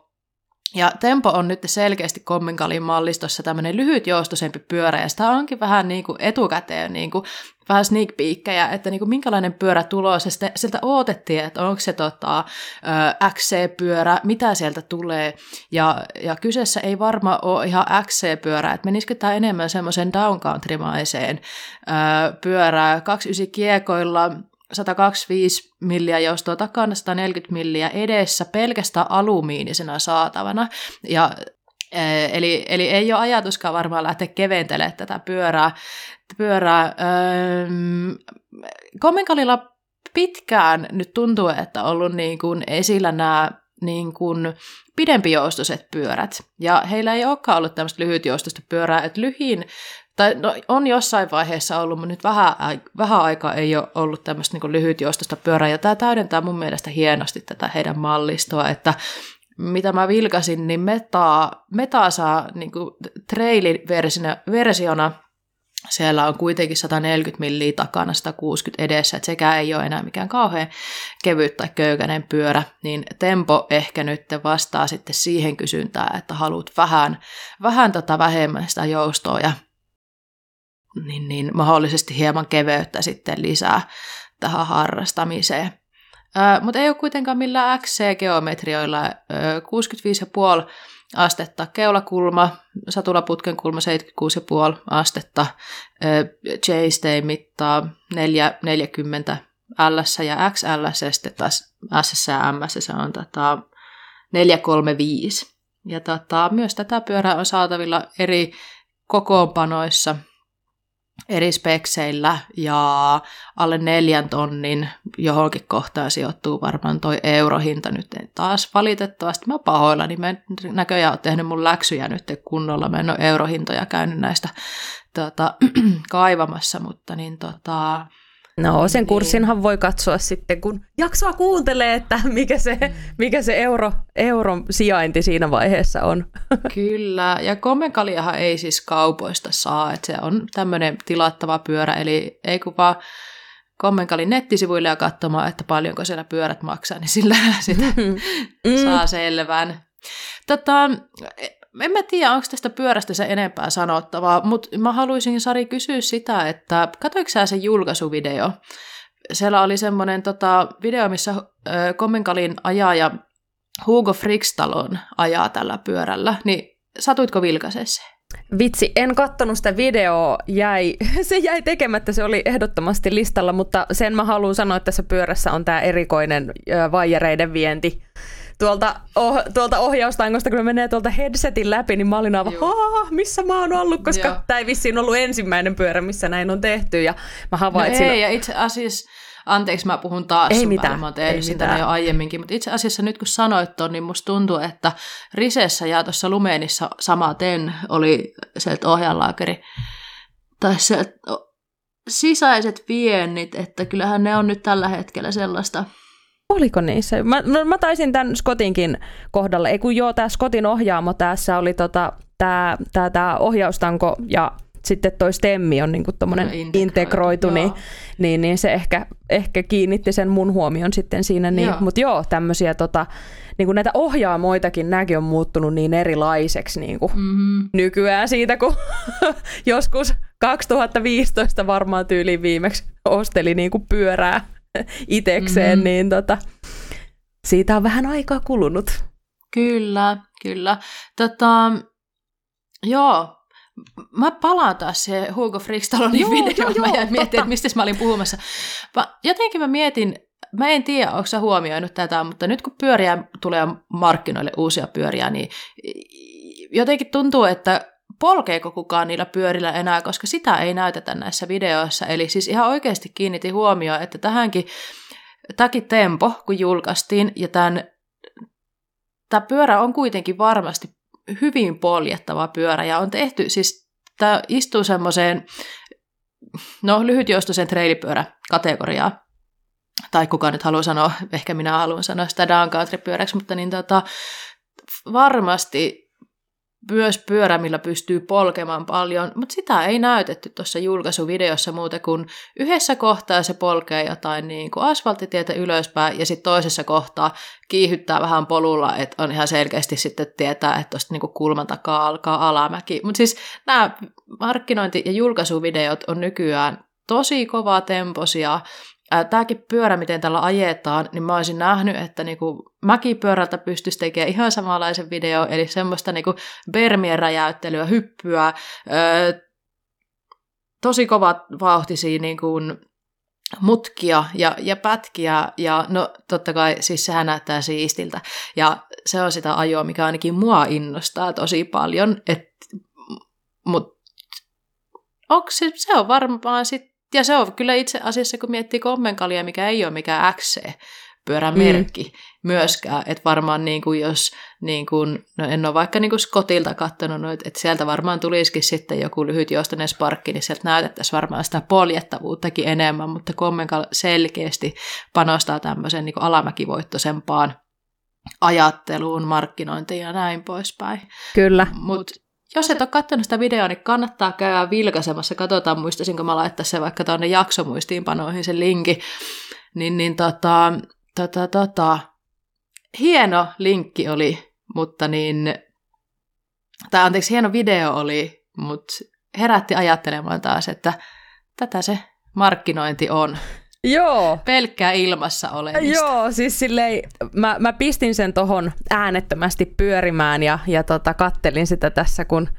Ja Tempo on nyt selkeästi Commencalin mallistossa tämmöinen lyhytjoustoisempi pyörä, ja sitä onkin vähän niin kuin etukäteen, niin kuin, vähän sneak peekkejä, että niin kuin, minkälainen pyörä tulee, sieltä odotettiin, että onko se XC-pyörä, mitä sieltä tulee, ja kyseessä ei varmaan ole ihan XC-pyörä, että menisikö tämä enemmän semmoisen downcountrymaiseen pyörään, 29 kiekoilla, 125 milliä joustoa takana, 140 milliä edessä, pelkästään alumiinisena saatavana. Ja, eli ei ole ajatuskaan varmaan lähteä keventelemään tätä pyörää. Commencalilla pitkään nyt tuntuu, että on ollut niin kuin esillä nämä niin kuin pidempijoustoiset pyörät. Ja heillä ei olekaan ollut tämmöistä lyhytjoustoista pyörää, että on jossain vaiheessa ollut, mutta nyt vähän aikaa ei ole ollut tämmöistä niin lyhytjoustoista pyörää, ja tämä täydentää mun mielestä hienosti tätä heidän mallistoa, että mitä mä vilkasin, niin Meta saa niin trail-versiona, siellä on kuitenkin 140 milliä takana, 160 edessä, että sekään ei ole enää mikään kauhean kevyt tai köykäinen pyörä, niin Tempo ehkä nyt vastaa sitten siihen kysyntään, että haluat vähän vähemmän sitä joustoa ja niin mahdollisesti hieman keveyttä sitten lisää tähän harrastamiseen. Mutta ei ole kuitenkaan millään XC-geometrioilla. 65,5 astetta keulakulma, satulaputken kulma 76,5 astetta, J-stein mittaa 440 LS ja XLS, ja sitten taas SS ja MS se on 435. Ja myös tätä pyörää on saatavilla eri kokoonpanoissa, eri spekseillä, ja alle 4 000 johonkin kohtaan sijoittuu varmaan toi eurohinta nyt taas valitettavasti. Mä pahoilla, niin mä en näköjään ole tehnyt mun läksyjä nyt kunnolla. Mä en ole eurohintoja käynyt näistä kaivamassa, mutta niin No sen kurssinhan voi katsoa sitten, kun jaksoa kuuntelee, että mikä se euron sijainti siinä vaiheessa on. Kyllä, ja Commencaliahan ei siis kaupoista saa, että se on tämmöinen tilattava pyörä, eli ei kun vaan Commencalin nettisivuille ja katsomaan, että paljonko siellä pyörät maksaa, niin sillä sitä saa selvän. En mä tiedä, onko tästä pyörästä se enempää sanottavaa, mutta mä haluaisin, Sari, kysyä sitä, että katsoitko sä sen julkaisuvideo? Siellä oli semmoinen video, missä Commencalin ajaja Hugo Frickstalon ajaa tällä pyörällä, niin satuitko vilkaisee se? Vitsi, en katsonut sitä videoa, se jäi tekemättä, se oli ehdottomasti listalla, mutta sen mä haluan sanoa, että tässä pyörässä on tämä erikoinen vaijereiden vienti. Tuolta ohjaustangosta, kun menee tuolta headsetin läpi, niin mä olin aivan, missä mä oon ollut, koska tämä ei vissiin ollut ensimmäinen pyörä, missä näin on tehty. Ja mä havaitsin... No ei, ja itse asiassa, anteeksi mä puhun taas sun päälle, mä oon tehnyt sitä jo aiemminkin, mutta itse asiassa nyt kun sanoit ton, niin musta tuntuu, että Risessä ja tuossa Lumenissa samaten oli sieltä ohjanlaakeri, tai sieltä sisäiset viennit, että kyllähän ne on nyt tällä hetkellä sellaista... Oliko niissä? Mä taisin tämän Scottinkin kohdalla. Ei kun joo, tämä Scottin ohjaamo tässä oli tämä ohjaustanko ja sitten toi stemmi on niinku tommonen integroitu, niin se ehkä kiinnitti sen mun huomion sitten siinä. Niin, mutta joo, tämmöisiä niinku näitä ohjaamoitakin nämäkin on muuttunut niin erilaiseksi niinku nykyään siitä, kun joskus 2015 varmaan tyyliin viimeksi osteli niinku pyörää itekseen, niin siitä on vähän aikaa kulunut. Kyllä. Joo, Mä palaan taas se Hugo Frickstalonin video, mä mietin, että mistä mä olin puhumassa. Jotenkin mä mietin, mä en tiedä, onko sä huomioinut tätä, mutta nyt kun pyöriä tulee markkinoille uusia pyöriä, niin jotenkin tuntuu, että polkeeko kukaan niillä pyörillä enää, koska sitä ei näytetä näissä videoissa. Eli siis ihan oikeasti kiinnitin huomioon, että tähänkin Taki Tempo, kun julkaistiin, ja tämä pyörä on kuitenkin varmasti hyvin poljettava pyörä, ja on tehty, siis tämä istuu semmoiseen, no lyhytjoistoiseen treilipyöräkategoriaan, tai kuka nyt haluaa sanoa, ehkä minä haluan sanoa sitä down country-pyöräksi, mutta niin varmasti myös pyörä, millä pystyy polkemaan paljon, mutta sitä ei näytetty tuossa julkaisuvideossa muuten kuin yhdessä kohtaa se polkee jotain niin kuin asfalttitietä ylöspäin ja sitten toisessa kohtaa kiihyttää vähän polulla, että on ihan selkeästi sitten tietää, että tuosta niin kuin kulman takaa alkaa alamäki. Mutta siis nämä markkinointi- ja julkaisuvideot on nykyään tosi kovaa temposia. Tämäkin pyörä, miten tällä ajetaan, niin mä olisin nähnyt, että niinku mäkipyörältä pystyisi tekemään ihan samanlaisen video, eli semmoista niinku bermien räjäyttelyä, hyppyä, tosi kovat vauhtisia niinku mutkia ja pätkiä, ja no totta kai siis sehän näyttää siistiltä, ja se on sitä ajoa, mikä ainakin mua innostaa tosi paljon, mutta se on varmaan sitten. Ja se on kyllä itse asiassa, kun miettii Commencalia, mikä ei ole mikään XC-pyörämerkki myöskään, että varmaan niin kuin jos, niin kuin, no en ole vaikka niin kuin Scottilta katsonut, että sieltä varmaan tulisikin sitten joku lyhytjoustainen sparkki, niin sieltä näytettäisiin varmaan sitä poljettavuuttakin enemmän, mutta Commencal selkeästi panostaa tämmöiseen niin kuin alamäkivoittoisempaan ajatteluun, markkinointiin ja näin poispäin. Kyllä. Mut jos et ole katsonut sitä videoa, niin kannattaa käydä vilkaisemassa. Katsotaan, muistaisinko mä laittaa se vaikka tuonne jaksomuistiinpanoihin sen linkin. Hieno linkki oli, mutta hieno video oli, mutta herätti ajattelemaan taas, että tätä se markkinointi on. Joo. Pelkkää ilmassa olemista. Joo, siis silleen, mä pistin sen tohon äänettömästi pyörimään ja kattelin sitä tässä, kun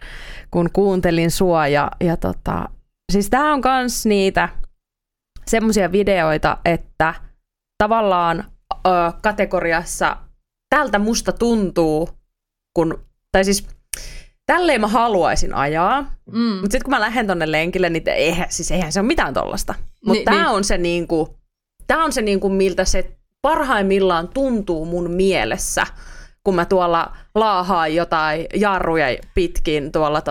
kuuntelin sua. Siis tää on kans niitä semmosia videoita, että tavallaan kategoriassa tältä musta tuntuu, tälleen mä haluaisin ajaa, mutta sitten kun mä lähden tonne lenkille, niin eihän se ole mitään tollasta. Mutta tää on se niinku, miltä se parhaimmillaan tuntuu mun mielessä, kun mä tuolla laahaan jotain jarruja pitkin, tuolla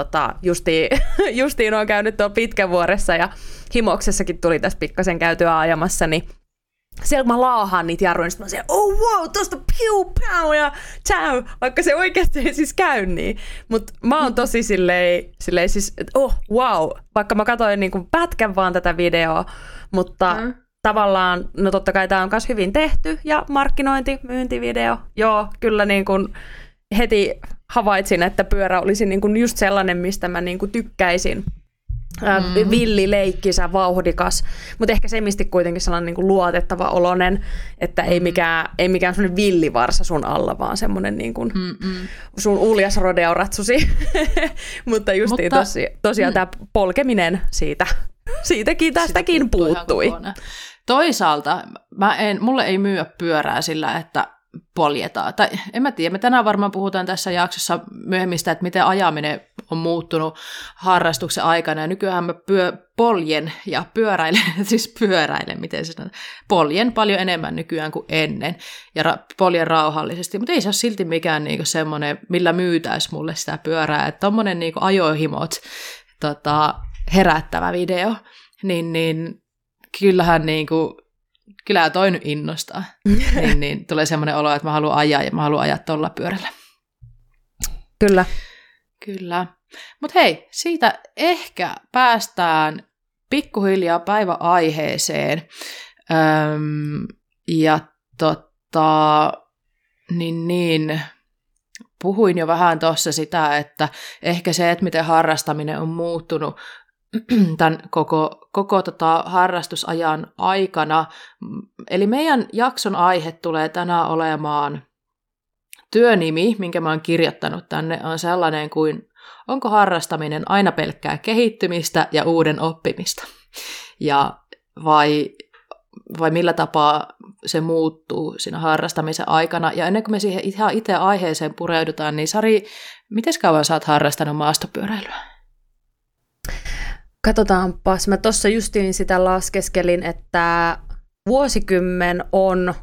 justiin on käynyt tuolla Pitkävuoressa ja Himoksessakin tuli tässä pikkasen käytyä ajamassa, niin siellä kun mä laahaan niitä jarruja, niin sitten mä sanon, oh wow, tosta piu, pau ja tchau, vaikka se oikeasti ei siis käy niin. Mutta mä oon tosi silleen siis, että oh wow, vaikka mä katsoin niinku pätkän vaan tätä videoa, mutta tavallaan, no totta kai tää on myös hyvin tehty ja markkinointi, myyntivideo, joo, kyllä niin kun heti havaitsin, että pyörä olisi niin kun just sellainen, mistä mä niin kun tykkäisin. Villi, leikkisä, vauhdikas, mutta ehkä semisti kuitenkin sellainen niin kuin luotettava oloinen, että ei mikään sellainen villivarsa sun alla, vaan semmoinen niin kuin sun uljas rodeo-ratsusi, mutta justiin tosiaan tämä polkeminen tästäkin puuttui. Toisaalta mulle ei myyä pyörää sillä, että poljetaan. Tai en mä tiedä, me tänään varmaan puhutaan tässä jaksossa myöhemmistä, että miten ajaminen on muuttunut harrastuksen aikana. Ja nykyään mä poljen ja pyöräilen, miten se sanotaan. Poljen paljon enemmän nykyään kuin ennen ja poljen rauhallisesti, mutta ei se ole silti mikään niinku semmoinen, millä myytäisi mulle sitä pyörää. Että tommonen niinku ajohimot herättävä video, niin kyllähän niinku kyllä toi nyt innostaa. Niin tulee semmoinen olo, että mä haluan ajaa ja mä haluan ajaa tuolla pyörällä. Kyllä. Kyllä. Mutta hei, siitä ehkä päästään pikkuhiljaa päiväaiheeseen. Puhuin jo vähän tuossa sitä, että ehkä se, että miten harrastaminen on muuttunut tämän koko harrastusajan aikana. Eli meidän jakson aihe tulee tänään olemaan työnimi, minkä mä oon kirjoittanut tänne, on sellainen kuin Onko harrastaminen aina pelkkää kehittymistä ja uuden oppimista? Ja vai millä tapaa se muuttuu siinä harrastamisen aikana? Ja ennen kuin me siihen ihan itse aiheeseen pureudutaan, niin Sari, miten kauan sä oot harrastanut maastopyöräilyä? Katsotaanpas. Mä tuossa justiin sitä laskeskelin, että vuosikymmen on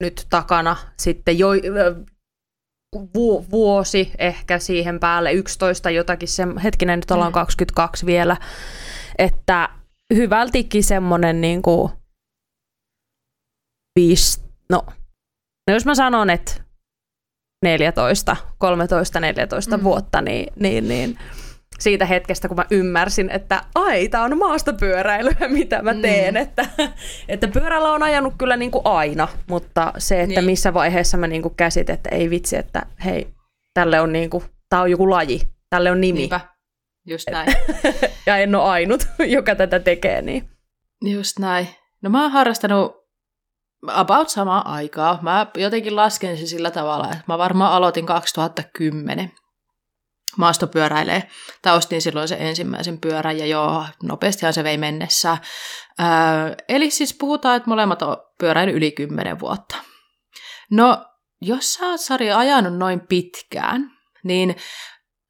nyt takana sitten jo vuosi ehkä siihen päälle, 11 jotakin, hetkinen nyt ollaan 22 vielä, että hyvältikin semmoinen niin kuin jos mä sanon, että 13-14 vuotta, niin siitä hetkestä, kun mä ymmärsin, että tää on maastopyöräilyä, mitä mä teen, että pyörällä on ajanut kyllä niin kuin aina, mutta se, että missä vaiheessa mä niin kuin käsitin, että ei vitsi, että hei, tälle on niin kuin, tää on joku laji, tälle on nimi. Niinpä, just näin. Ja en ole ainut, joka tätä tekee, niin. Just näin. No mä oon harrastanut about samaa aikaa. Mä jotenkin lasken sen sillä tavalla, että mä varmaan aloitin 2010 maastopyöräilee. Taustin silloin se ensimmäisen pyörän ja nopeastihan se vei mennessä. Eli siis puhutaan, että molemmat on pyöräillyt yli 10 vuotta. No, jos sä oot, Sari, ajanut noin pitkään, niin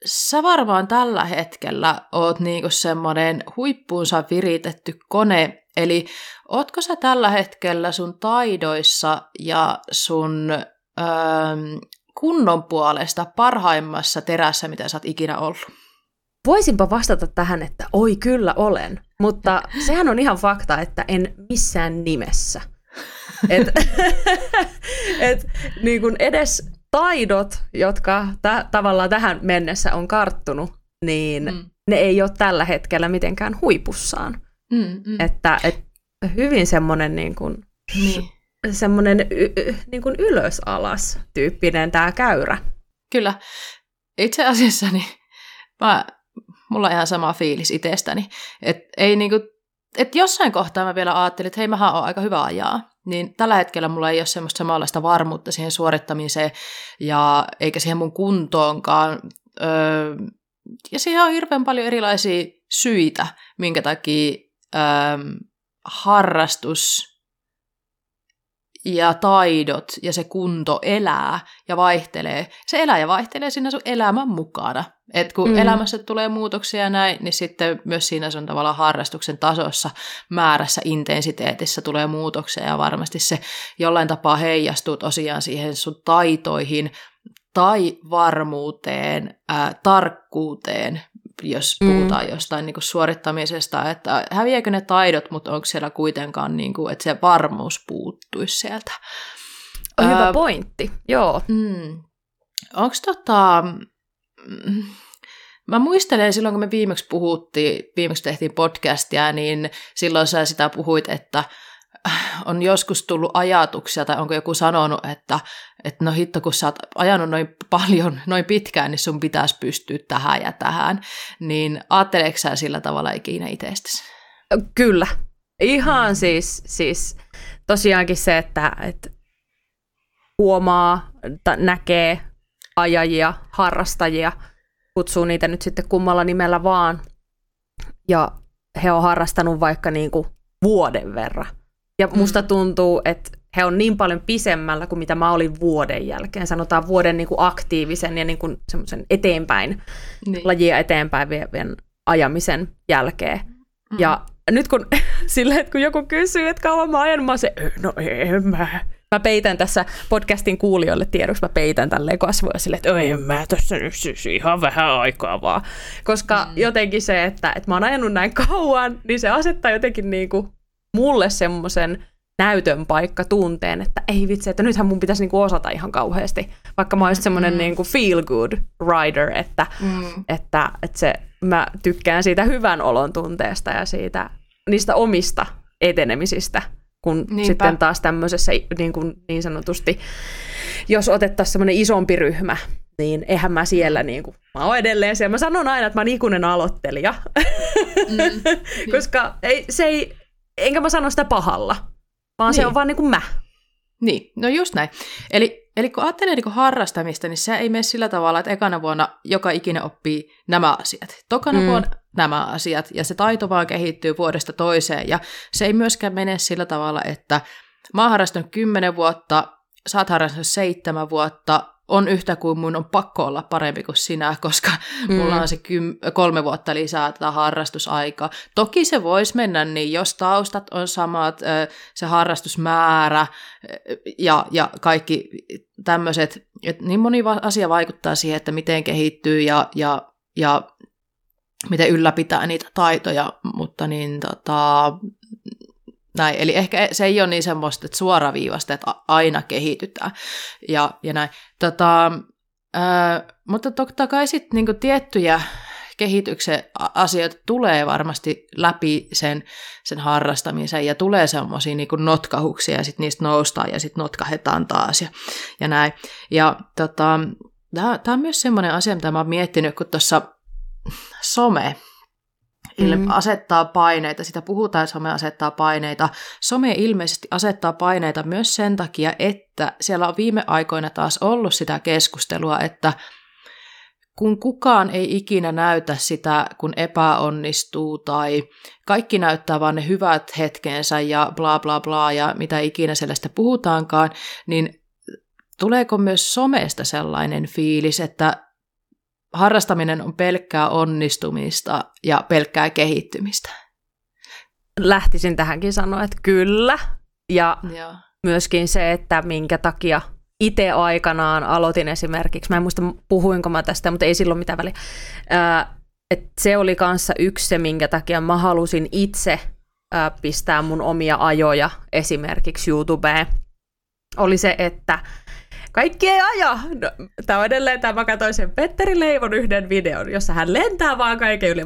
sä varmaan tällä hetkellä oot niinku semmoinen huippuunsa viritetty kone. Eli ootko sä tällä hetkellä sun taidoissa ja sun kunnon puolesta parhaimmassa terässä, mitä sä oot ikinä ollut? Voisinpa vastata tähän, että oi kyllä olen, mutta sehän on ihan fakta, että en missään nimessä. Et niin kun edes taidot, jotka tavallaan tähän mennessä on karttunut, niin ne ei ole tällä hetkellä mitenkään huipussaan. Että hyvin semmoinen niin kuin niin kuin ylös alas tyyppinen tää käyrä. Kyllä. Itse asiassa mulla on ihan sama fiilis itsestäni, että ei niinku, että jossain kohtaa mä vielä ajattelin, että hei, mähän on aika hyvä ajaa, niin tällä hetkellä mulla ei ole semmoista samanlaista varmuutta siihen suorittamiseen ja eikä siihen mun kuntoonkaan. Ja siihen on hirveän paljon erilaisia syitä, minkä takia harrastus ja taidot ja se kunto elää ja vaihtelee. Se elää ja vaihtelee siinä sun elämän mukana. Et kun elämässä tulee muutoksia ja näin, niin sitten myös siinä sun tavallaan harrastuksen tasossa, määrässä, intensiteetissä tulee muutoksia ja varmasti se jollain tapaa heijastuu tosiaan siihen sun taitoihin tai varmuuteen, tarkkuuteen, jos puhutaan jostain niin kuin suorittamisesta, että häviääkö ne taidot, mutta onko siellä kuitenkaan, niin kuin, että se varmuus puuttuisi sieltä. On hyvä pointti, joo. Onko mä muistelen silloin, kun me viimeksi tehtiin podcastia, niin silloin sä sitä puhuit, että on joskus tullut ajatuksia, tai onko joku sanonut, että no hitto, kun sä oot ajanut noin paljon, noin pitkään, niin sun pitäisi pystyä tähän ja tähän, niin ajatteleeko sä sillä tavalla ikinä itsestäsi? Kyllä. Ihan siis tosiaankin se, että huomaa, näkee ajajia, harrastajia, kutsuu niitä nyt sitten kummalla nimellä vaan, ja he on harrastanut vaikka niinku vuoden verran. Ja musta tuntuu, että he on niin paljon pisemmällä kuin mitä mä olin vuoden jälkeen. Sanotaan vuoden niin kuin aktiivisen ja niin kuin semmoisen eteenpäin, lajia eteenpäin vien ajamisen jälkeen. Ja nyt kun sillä, että kun joku kysyy, että kauan mä ajan, mä oon se, no en mä. Mä peitän tässä podcastin kuulijoille tiedoksi, mä peitän tälleen kasvoja silleen, että en mä tässä ihan vähän aikaa vaan. Koska jotenkin se, että mä oon ajanut näin kauan, niin se asettaa jotenkin niinku mulle semmoisen näytön paikka tunteen, että ei vitsi, että nythän mun pitäisi niinku osata ihan kauheasti, vaikka mä olisin semmoinen niinku feel good rider, että se, mä tykkään siitä hyvän olon tunteesta ja siitä, niistä omista etenemisistä, kun sitten taas tämmöisessä niin sanotusti, jos otettaisiin semmoinen isompi ryhmä, niin eihän mä siellä niinku, mä oon edelleen siellä, mä sanon aina, että mä oon ikuinen aloittelija, koska enkä mä sano sitä pahalla, vaan se on vaan niin kuin mä. Niin, no just näin. Eli eli kun ajattelee niin kuin harrastamista, niin se ei mene sillä tavalla, että ekana vuonna joka ikinä oppii nämä asiat. Tokana vuonna nämä asiat, ja se taito vaan kehittyy vuodesta toiseen, ja se ei myöskään mene sillä tavalla, että mä oon harrastanut 10 vuotta, sä oot harrastanut 7 vuotta, on yhtä kuin mun on pakko olla parempi kuin sinä, koska mulla on se 3 vuotta lisää tätä harrastusaikaa. Toki se voisi mennä niin, jos taustat on samat, se harrastusmäärä ja kaikki tämmöiset. Niin moni asia vaikuttaa siihen, että miten kehittyy ja miten ylläpitää niitä taitoja, mutta niin näin. Eli ehkä se ei ole niin semmoista, että suoraviivasta, että aina kehitytään ja näin. Mutta totta kai sitten niinku tiettyjä kehityksen asioita tulee varmasti läpi sen harrastamisen ja tulee semmoisia niinku notkahuksia ja sitten niistä noustaan ja sitten notkahetaan taas ja näin. Ja tämä on myös semmoinen asia, mitä mä oon miettinyt, kun tuossa some... Mm-hmm. asettaa paineita, sitä puhutaan, että some asettaa paineita. Some ilmeisesti asettaa paineita myös sen takia, että siellä on viime aikoina taas ollut sitä keskustelua, että kun kukaan ei ikinä näytä sitä, kun epäonnistuu tai kaikki näyttää vaan ne hyvät hetkensä ja bla bla bla ja mitä ikinä sellaista puhutaankaan, niin tuleeko myös somesta sellainen fiilis, että harrastaminen on pelkkää onnistumista ja pelkkää kehittymistä. Lähtisin tähänkin sanoa, että kyllä. Ja myöskin se, että minkä takia itse aikanaan aloitin esimerkiksi, mä en muista puhuinko mä tästä, mutta ei silloin mitään väliä. Että se oli kanssa yksi se, minkä takia mä halusin itse pistää mun omia ajoja esimerkiksi YouTubeen. Oli se, että kaikki ei aja. No, mä katsoin sen Petteri Leivon yhden videon, jossa hän lentää vaan kaiken yli.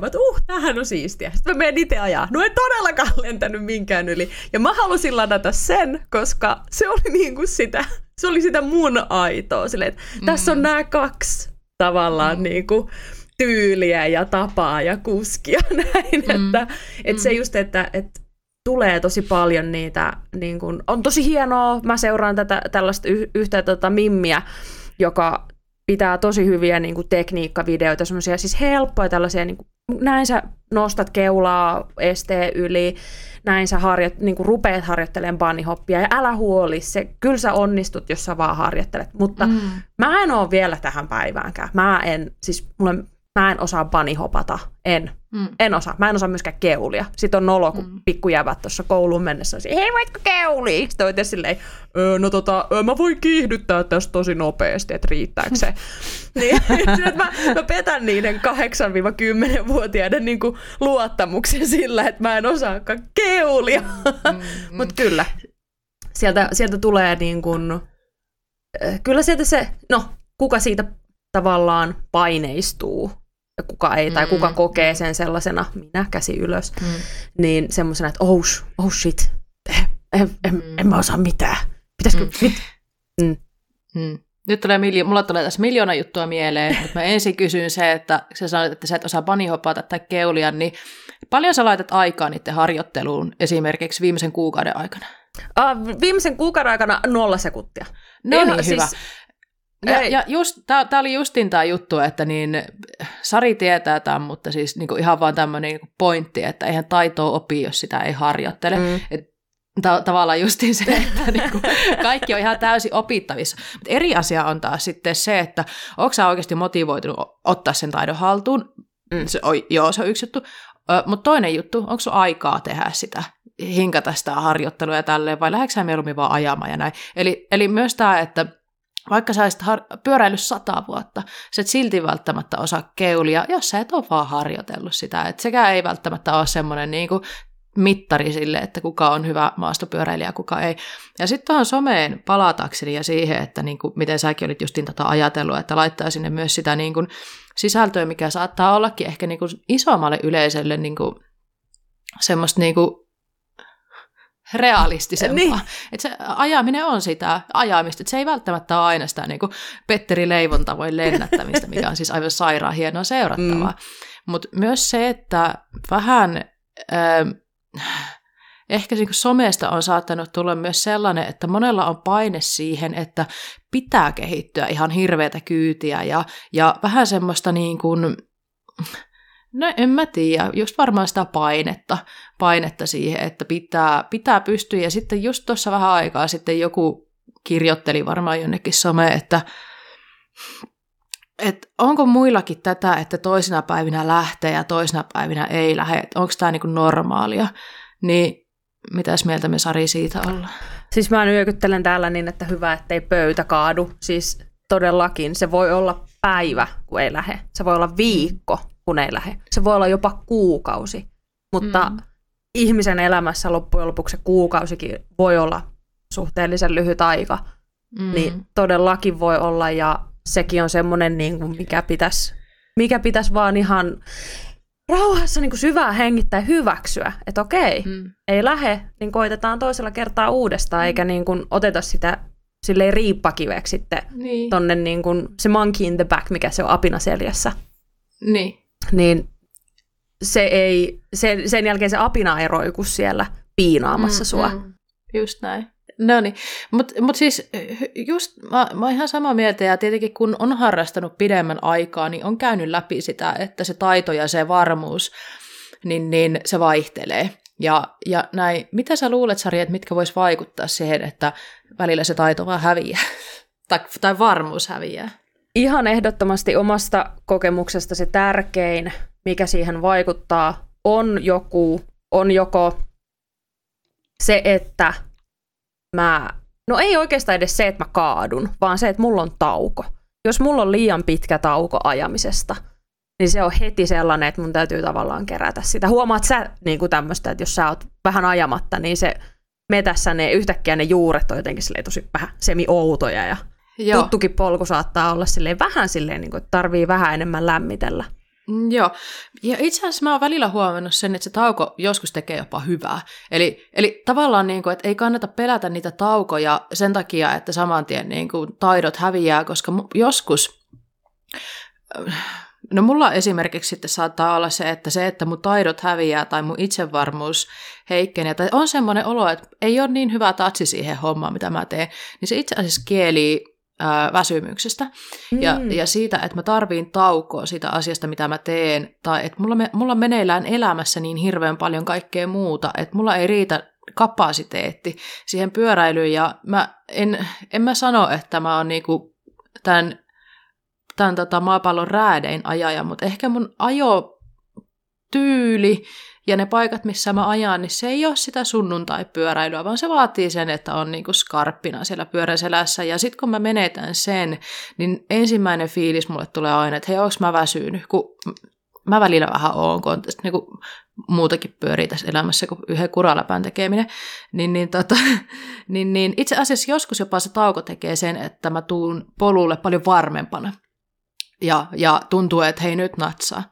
Tämähän on siistiä. Sitten mä menen itse ajaa. No en todellakaan lentänyt minkään yli. Ja mä halusin ladata sen, koska se oli niinku sitä. Se oli sitä mun aitoa. Silleen, että tässä on nämä kaksi tavallaan niinku tyyliä ja tapaa ja kuskia näin. Että se just, että tulee tosi paljon niitä, niin kun, on tosi hienoa, mä seuraan tällaista yhtä mimmiä, joka pitää tosi hyviä niin kun, tekniikkavideoita, semmoisia siis helppoja tällaisia, niin kun, näin sä nostat keulaa esteen yli, näin sä niin kun, rupeat harjoittelemaan bunnyhoppia, ja älä huoli, kyllä sä onnistut, jos sä vaan harjoittelet, mutta mä en oo vielä tähän päiväänkään, mä en osaa bunnyhopata, en osaa. Mä en osaa myöskään keulia. Sitten on nolo, kun pikkujävät tuossa kouluun mennessä on siinä, hei voitko keulia? Sitten on silleen, mä voin kiihdyttää tästä tosi nopeasti, että riittääkö se? Niin, mä petän niiden 8-10-vuotiaiden niinku luottamuksen sillä, että mä en osaakaan keulia. Mutta kyllä, sieltä tulee niin kuin, kyllä sieltä se, kuka siitä tavallaan paineistuu ja kuka ei, tai kuka kokee sen sellaisena, minä käsi ylös, niin semmoisena, että oh shit, en mä osaa mitään. Pitäisikö? Nyt tulee mulla tulee tässä 1 miljoona juttua mieleen, mutta mä ensin kysyn se, että sä sanoit, että sä et osaa bunnyhopata tai keulia, niin paljon sä laitat aikaa niiden harjoitteluun esimerkiksi viimeisen kuukauden aikana? Viimeisen kuukauden aikana 0 sekuntia. No niin, hyvä. Ja tämä oli justiin tämä juttu, että niin, Sari tietää tämän, mutta siis niinku ihan vaan tämmöinen niinku pointti, että eihän taitoa opi, jos sitä ei harjoittele. Tavallaan justiin se, että niinku, kaikki on ihan täysin opittavissa. Mut eri asia on taas sitten se, että onko sä oikeasti motivoitunut ottaa sen taidon haltuun? Se on yksi juttu. Mutta toinen juttu, onko sun aikaa tehdä sitä, hinkata sitä harjoittelua ja tälleen, vai lähdetkö sä mieluummin vaan ajamaan ja näin? Eli myös tämä, että vaikka sä olisit pyöräillyt 100 vuotta, sä et silti välttämättä osaa keulia, jos sä et ole vaan harjoitellut sitä. Et sekään ei välttämättä ole semmoinen niinku mittari sille, että kuka on hyvä maastopyöräilijä, kuka ei. Ja sitten tuohon someen palatakseni ja siihen, että niinku, miten säkin olit justin ajatellut, että laittaa sinne myös sitä niinku sisältöä, mikä saattaa ollakin ehkä niinku isommalle yleisölle niinku semmoista niinku realistisempaa. Niin. Että se ajaminen on sitä ajamista, että se ei välttämättä ole aina sitä niin kuin Petteri Leivon tavoin lennättämistä, mikä on siis aivan sairaan hienoa seurattavaa. Mutta myös se, että vähän Ehkä somesta on saattanut tulla myös sellainen, että monella on paine siihen, että pitää kehittyä ihan hirveätä kyytiä ja vähän semmoista niin kuin, no en mä tiedä, just varmaan sitä painetta siihen, että pitää pystyä. Ja sitten just tuossa vähän aikaa sitten joku kirjoitteli varmaan jonnekin someen, että onko muillakin tätä, että toisina päivinä lähtee ja toisina päivinä ei lähde, että onko tämä niinku normaalia, niin mitäs mieltä me Sari siitä ollaan? Siis mä nyökyttelen täällä niin, että hyvä, ettei pöytä kaadu, siis todellakin se voi olla päivä, kun ei lähde, se voi olla viikko, kun ei lähde, se voi olla jopa kuukausi, mutta ihmisen elämässä loppujen lopuksi se kuukausikin voi olla suhteellisen lyhyt aika, niin todellakin voi olla ja sekin on semmoinen, mikä pitäisi vaan ihan rauhassa syvää hengittää hyväksyä, että okei, ei lähe, niin koitetaan toisella kertaa uudestaan, eikä oteta sitä silleen riippakiveksi sitten tonne se monkey in the back, mikä se on apina seljässä. Niin sen jälkeen se apina ei roiku siellä piinaamassa sua. Just näin. No niin, mutta siis just mä oon ihan samaa mieltä ja tietenkin kun on harrastanut pidemmän aikaa, niin on käynyt läpi sitä, että se taito ja se varmuus, niin se vaihtelee. Ja näin, mitä sä luulet Sari, että mitkä vois vaikuttaa siihen, että välillä se taito vaan häviää tai varmuus häviää? Ihan ehdottomasti omasta kokemuksesta se tärkein, mikä siihen vaikuttaa, on joko se, että ei oikeastaan edes se, että mä kaadun, vaan se, että mulla on tauko. Jos mulla on liian pitkä tauko ajamisesta, niin se on heti sellainen, että mun täytyy tavallaan kerätä sitä. Huomaat sä tämmöistä, että jos sä oot vähän ajamatta, niin se metässä yhtäkkiä ne juuret on jotenkin tosi vähän semi-outoja. Ja tuttukin polku saattaa olla vähän, että tarvii vähän enemmän lämmitellä. Joo, ja itse asiassa mä oon välillä huomannut sen, että se tauko joskus tekee jopa hyvää. Eli tavallaan, että ei kannata pelätä niitä taukoja sen takia, että saman tien taidot häviää, koska joskus, no mulla esimerkiksi sitten saattaa olla se, että mun taidot häviää tai mun itsevarmuus heikkenee, tai on semmoinen olo, että ei ole niin hyvä tatsi siihen hommaan, mitä mä teen, niin se itse asiassa kielii väsymyksestä ja siitä, että mä tarviin taukoa siitä asiasta, mitä mä teen, tai että mulla meneillään elämässä niin hirveän paljon kaikkea muuta, että mulla ei riitä kapasiteetti siihen pyöräilyyn, ja mä en mä sano, että mä oon tämän maapallon räädein ajaja, mutta ehkä mun ajotyyli ja ne paikat, missä mä ajan, niin se ei ole sitä sunnuntai-pyöräilyä, vaan se vaatii sen, että on skarppina siellä pyöräselässä. Ja sitten kun mä menetän sen, niin ensimmäinen fiilis mulle tulee aina, että hei, oonko mä väsynyt? Kun mä välillä vähän oon, kun on muutakin pyörii tässä elämässä kuin yhden kuraläpän tekeminen. Niin, itse asiassa joskus jopa se tauko tekee sen, että mä tuun polulle paljon varmempana. Ja tuntuu, että hei, nyt natsaa.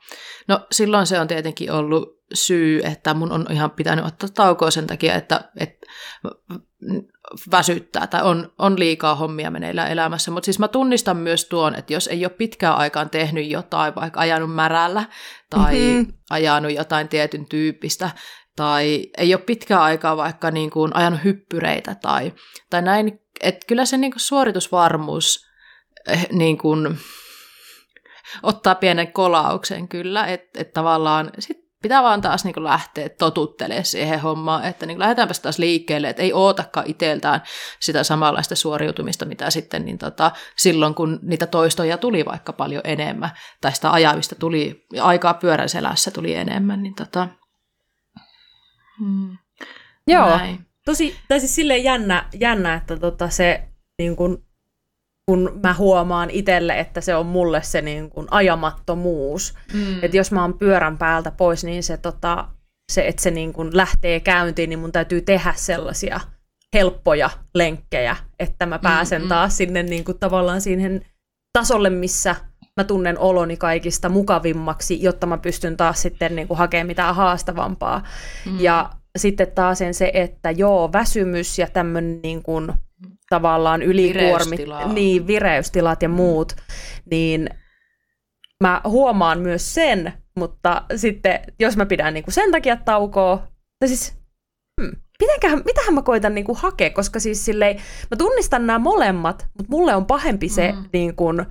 No silloin se on tietenkin ollut syy, että mun on ihan pitänyt ottaa taukoa sen takia, että väsyttää tai on liikaa hommia meneillä elämässä, mutta siis mä tunnistan myös tuon, että jos ei ole pitkään aikaan tehnyt jotain, vaikka ajanut märällä tai ajanut jotain tietyn tyyppistä tai ei ole pitkään aikaa vaikka ajanut hyppyreitä tai näin, että kyllä se suoritusvarmuus ottaa pienen kolauksen kyllä, että tavallaan pitää vaan taas lähteä totuttelemaan siihen hommaan, että lähdetäänpäs taas liikkeelle, että ei ootakaan itseltään sitä samanlaista suoriutumista, mitä sitten silloin, kun niitä toistoja tuli vaikka paljon enemmän, tai sitä ajamista tuli, aikaa pyörän selässä tuli enemmän. Joo, tosi silleen jännä, että se, kun mä huomaan itselle, että se on mulle se ajamattomuus. Että jos mä oon pyörän päältä pois, niin se että se lähtee käyntiin, niin mun täytyy tehdä sellaisia helppoja lenkkejä, että mä pääsen taas sinne tavallaan siihen tasolle, missä mä tunnen oloni kaikista mukavimmaksi, jotta mä pystyn taas sitten hakemaan mitään haastavampaa. Ja sitten taas se, että väsymys ja tämmöinen tavallaan vireystilat ja muut, niin mä huomaan myös sen, mutta sitten jos mä pidän sen takia taukoa, tai siis mitähän mä koitan niinku hakea, koska siis silleen, mä tunnistan nämä molemmat, mutta mulle on pahempi se, niin kuin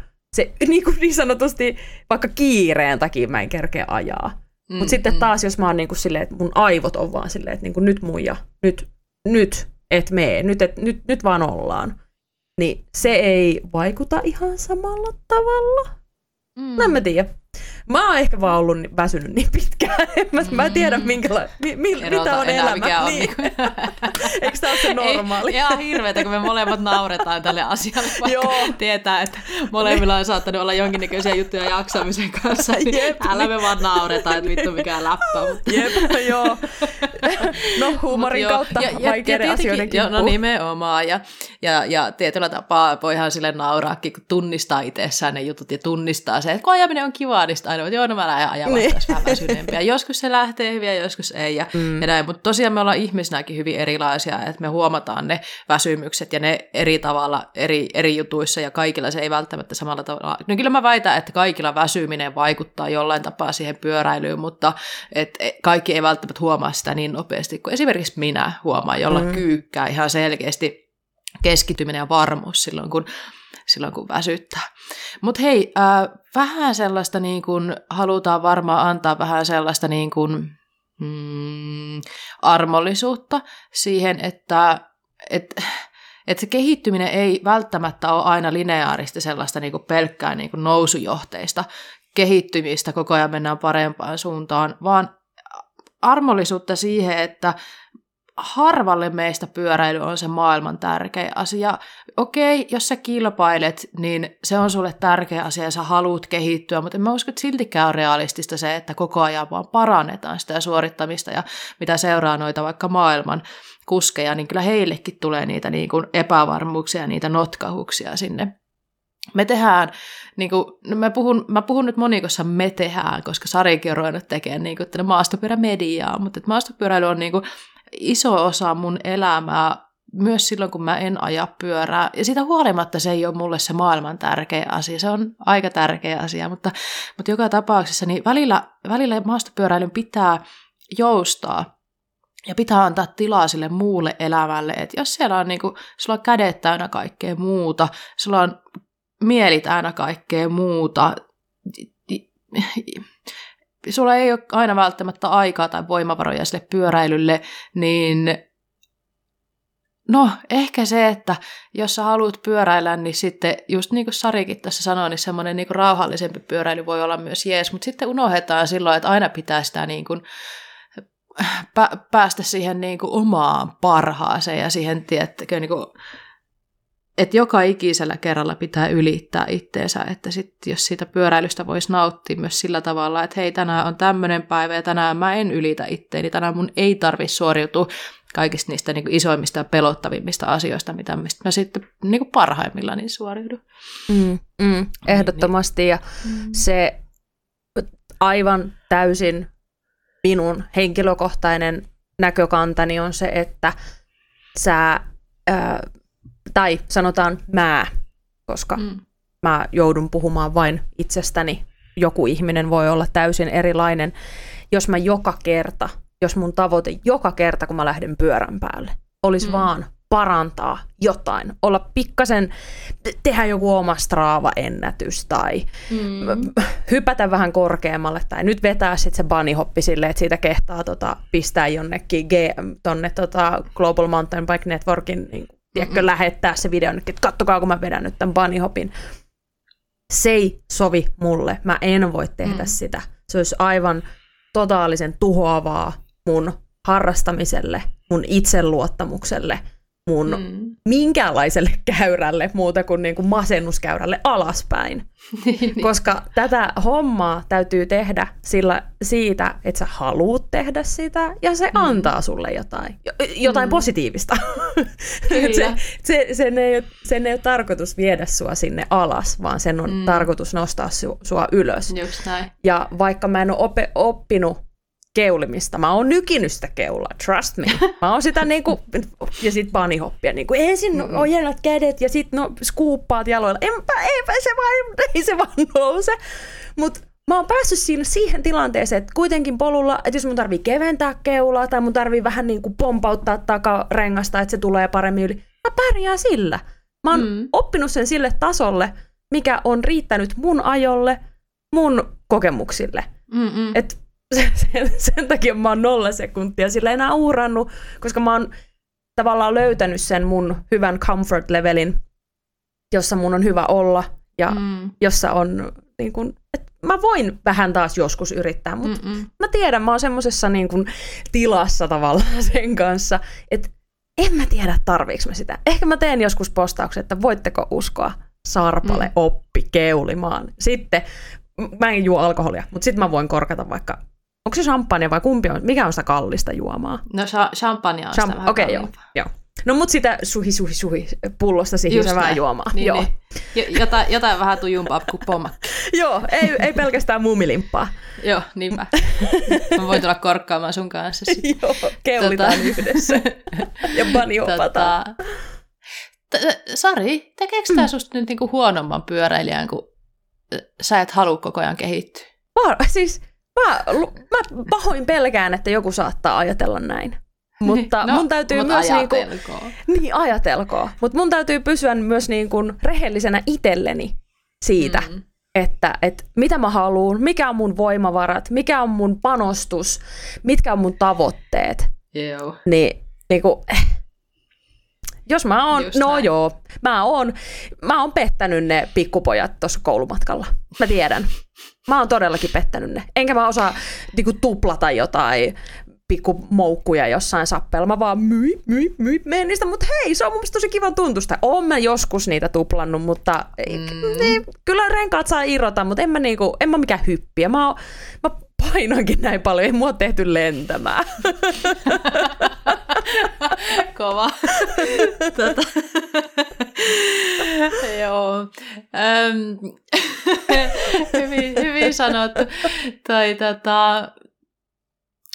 niin sanotusti vaikka kiireen takia mä en kerkeä ajaa. Mutta sitten taas, jos mä oon niinku silleen, että mun aivot on vaan silleen, että niinku nyt muija, nyt et mee, nyt vaan ollaan. Niin se ei vaikuta ihan samalla tavalla. No en mä tiedä. Mä oon ehkä vaan ollut väsynyt niin pitkään. Mä tiedän mitä on elämä. Niin. Eikö tää ole se normaali? Ihan hirveetä, kun me molemmat nauretaan tälle asialle, vaikka tietää, että molemmilla on saattanut olla jonkinnäköisiä juttuja jaksamisen kanssa. Niin älä me vaan naureta, että vittu mikään läppä. Joo. No huumorin kautta vaikeiden asioiden kimppuun. No nimenomaan. Ja tietyllä tapaa voihan sille nauraakin, kun tunnistaa itsessään ne jutut ja tunnistaa se, että kun ajaminen on kivaa, niin aina, että joo, no mä lähden ajamaan tässä vähän väsyneempiä. Joskus se lähtee hyvin ja joskus ei ja näin, mutta tosiaan me ollaan ihmisinäkin hyvin erilaisia, että me huomataan ne väsymykset ja ne eri tavalla eri jutuissa ja kaikilla se ei välttämättä samalla tavalla. No kyllä mä väitän, että kaikilla väsyminen vaikuttaa jollain tapaa siihen pyöräilyyn, mutta et kaikki ei välttämättä huomaa sitä niin nopeasti kuin esimerkiksi minä huomaan, jolla kyykkää ihan selkeästi keskittyminen ja varmuus silloin kun väsyttää. Mutta hei, vähän sellaista niin kuin halutaan varmaan antaa vähän sellaista niin kuin armollisuutta siihen, että se kehittyminen ei välttämättä ole aina lineaarista sellaista niin kuin pelkkää niin kuin nousujohteista kehittymistä, koko ajan mennään parempaan suuntaan, vaan armollisuutta siihen, että harvalle meistä pyöräily on se maailman tärkeä asia. Okei, jos sä kilpailet, niin se on sulle tärkeä asia ja sä haluat kehittyä, mutta en mä usko, että siltikään on realistista se, että koko ajan vaan parannetaan sitä suorittamista ja mitä seuraa noita vaikka maailman kuskeja, niin kyllä heillekin tulee niitä niin kuin epävarmuuksia ja niitä notkahuksia sinne. Me tehdään, niin kuin, no mä puhun nyt monikossa me tehdään, koska Sarikin on ruvennut tekemään niin kuin maastopyörämediaa, mutta että maastopyöräily on niin kuin iso osa mun elämää myös silloin, kun mä en aja pyörää. Ja siitä huolimatta se ei ole mulle se maailman tärkeä asia. Se on aika tärkeä asia, mutta joka tapauksessa niin välillä maastopyöräilyn pitää joustaa ja pitää antaa tilaa sille muulle elämälle. Et jos siellä on, niin kun, sulla on kädet täynnä kaikkea muuta, sulla on mieli täynnä kaikkea muuta, sulla ei ole aina välttämättä aikaa tai voimavaroja sille pyöräilylle, niin no ehkä se, että jos sä haluat pyöräillä, niin sitten just niin kuin Sarikin tässä sanoi, niin semmoinen niin kuin rauhallisempi pyöräily voi olla myös jees, mutta sitten unohdetaan silloin, että aina pitää sitä niin kuin päästä siihen niin kuin omaan parhaaseen ja siihen, tiettäkö, niin kuin, että joka ikisellä kerralla pitää ylittää itteensä, että sitten jos siitä pyöräilystä voisi nauttia myös sillä tavalla, että hei, tänään on tämmöinen päivä ja tänään mä en ylitä itteeni, tänään mun ei tarvitse suoriutua kaikista niistä niin kuin isoimmista ja pelottavimmista asioista, mistä mä sitten niin kuin parhaimmillaan niin suoriudun. Ehdottomasti, ja se aivan täysin minun henkilökohtainen näkökantani on se, että sä tai sanotaan mä, koska mä joudun puhumaan vain itsestäni. Joku ihminen voi olla täysin erilainen, jos mä joka kerta, jos mun tavoite joka kerta, kun mä lähden pyörän päälle, olisi vaan parantaa jotain, olla pikkasen, tehdä joku oma Strava-ennätys tai hypätä vähän korkeammalle tai nyt vetää sitten se bunnyhoppi silleen, että siitä kehtaa pistää jonnekin tonne Global Mountain Bike Networkin niin tiedätkö, lähettää se video nyt, että kattokaa, kun mä vedän nyt tämän bunnyhopin. Se ei sovi mulle. Mä en voi tehdä sitä. Se olisi aivan totaalisen tuhoavaa mun harrastamiselle, mun itseluottamukselle, mun minkäänlaiselle käyrälle muuta kuin niinku masennuskäyrälle alaspäin. Koska tätä hommaa täytyy tehdä siitä, että sä haluut tehdä sitä ja se antaa sulle jotain positiivista. Sen ei ole tarkoitus viedä sua sinne alas, vaan sen on tarkoitus nostaa sua ylös. Ja vaikka mä en ole oppinut keulimista. Mä oon nykinyt sitä keulaa, trust me. Mä oon sitä niinku, ja sit bunnyhoppia niinku, ensin ojennat kädet ja sit skuuppaat jaloilla. Ei se vaan nouse. Mut mä oon päässyt siihen tilanteeseen, että kuitenkin polulla, että jos mun tarvii keventää keulaa tai mun tarvii vähän niin kuin pompauttaa takarengasta, että se tulee paremmin yli, mä pärjään sillä. Mä oon oppinut sen sille tasolle, mikä on riittänyt mun ajolle, mun kokemuksille. Et sen takia mä oon 0 sekuntia sillä enää uhrannut, koska mä oon tavallaan löytänyt sen mun hyvän comfort-levelin, jossa mun on hyvä olla ja jossa on niin kun, että mä voin vähän taas joskus yrittää, mutta mä tiedän, mä oon semmosessa niin kun tilassa tavallaan sen kanssa, että en mä tiedä tarviiks mä sitä. Ehkä mä teen joskus postauksen, että voitteko uskoa, Sarpale oppi keulimaan. Sitten, mä en juo alkoholia, mutta sitten mä voin korkata vaikka, onko se champagne vai kumpi on, mikä on sitä kallista juomaa? No champagne on sitä vähän kalliimpaa. Joo. No mut sitä suhi pullosta siihen se vähän juomaa. Niin, joo. Niin. Jotain vähän tujumpaa kuin pommakki. Joo, ei pelkästään muumilimppaa. Joo, niinpä. Mä voin tulla korkkaamaan sun kanssa. Joo, keulitaan yhdessä. Ja baniopataan. Sari, tekeekö tää susta nyt niinku huonomman pyöräilijän, kun sä et halua koko ajan kehittyä? Mä pahoin pelkään, että joku saattaa ajatella näin. Mutta mun täytyy myös ajatelkoon. Mutta mun täytyy pysyä myös niinku rehellisenä itselleni siitä, että mitä mä haluun, mikä on mun voimavarat, mikä on mun panostus, mitkä on mun tavoitteet. Joo. Niinku, jos mä oon, mä oon pettänyt ne pikkupojat tuossa koulumatkalla. Mä tiedän. Mä oon todellakin pettänyt ne. Enkä mä osaa niinku tuplata jotain pikkumoukkuja jossain sappeella. Mä vaan menen niistä, mutta hei, se on mun mielestä tosi kivan tuntusta. Oon mä joskus niitä tuplannut, mutta kyllä renkaat saa irrota, mutta en mä mikään hyppiä. Mä painankin näin paljon, ei mua tehty lentämään. Kova. Joo. Hyvin sanottu.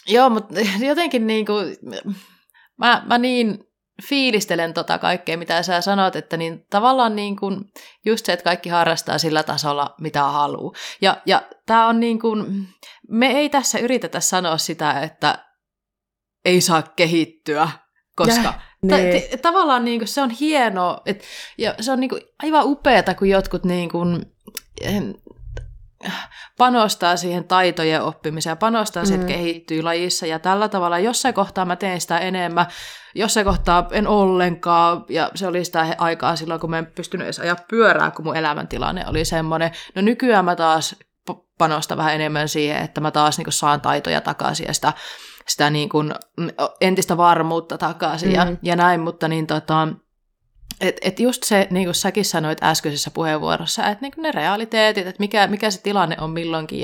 Joo, mutta jotenkin niinku, mä niin fiilistelen kaikkea, mitä sä sanot, että niin tavallaan niinku just se, että kaikki harrastaa sillä tasolla, mitä haluaa. Ja tää on niinku, me ei tässä yritetä sanoa sitä, että ei saa kehittyä, koska tavallaan niinku se on hienoa, ja se on niinku aivan upeata, kun jotkut niinku panostaa siihen taitojen oppimiseen, panostaa siihen, että kehittyy lajissa ja tällä tavalla. Jossain kohtaa mä teen sitä enemmän, jossain kohtaa en ollenkaan, ja se oli sitä aikaa silloin, kun mä en pystynyt edes ajaa pyörää, kun mun elämäntilanne oli semmoinen. No nykyään mä taas panostan vähän enemmän siihen, että mä taas niin saan taitoja takaisin ja sitä niin kuin entistä varmuutta takaisin ja näin, mutta niin et just se, niin kuin säkin sanoit äskeisessä puheenvuorossa, että niin ne realiteetit, että mikä se tilanne on milloinkin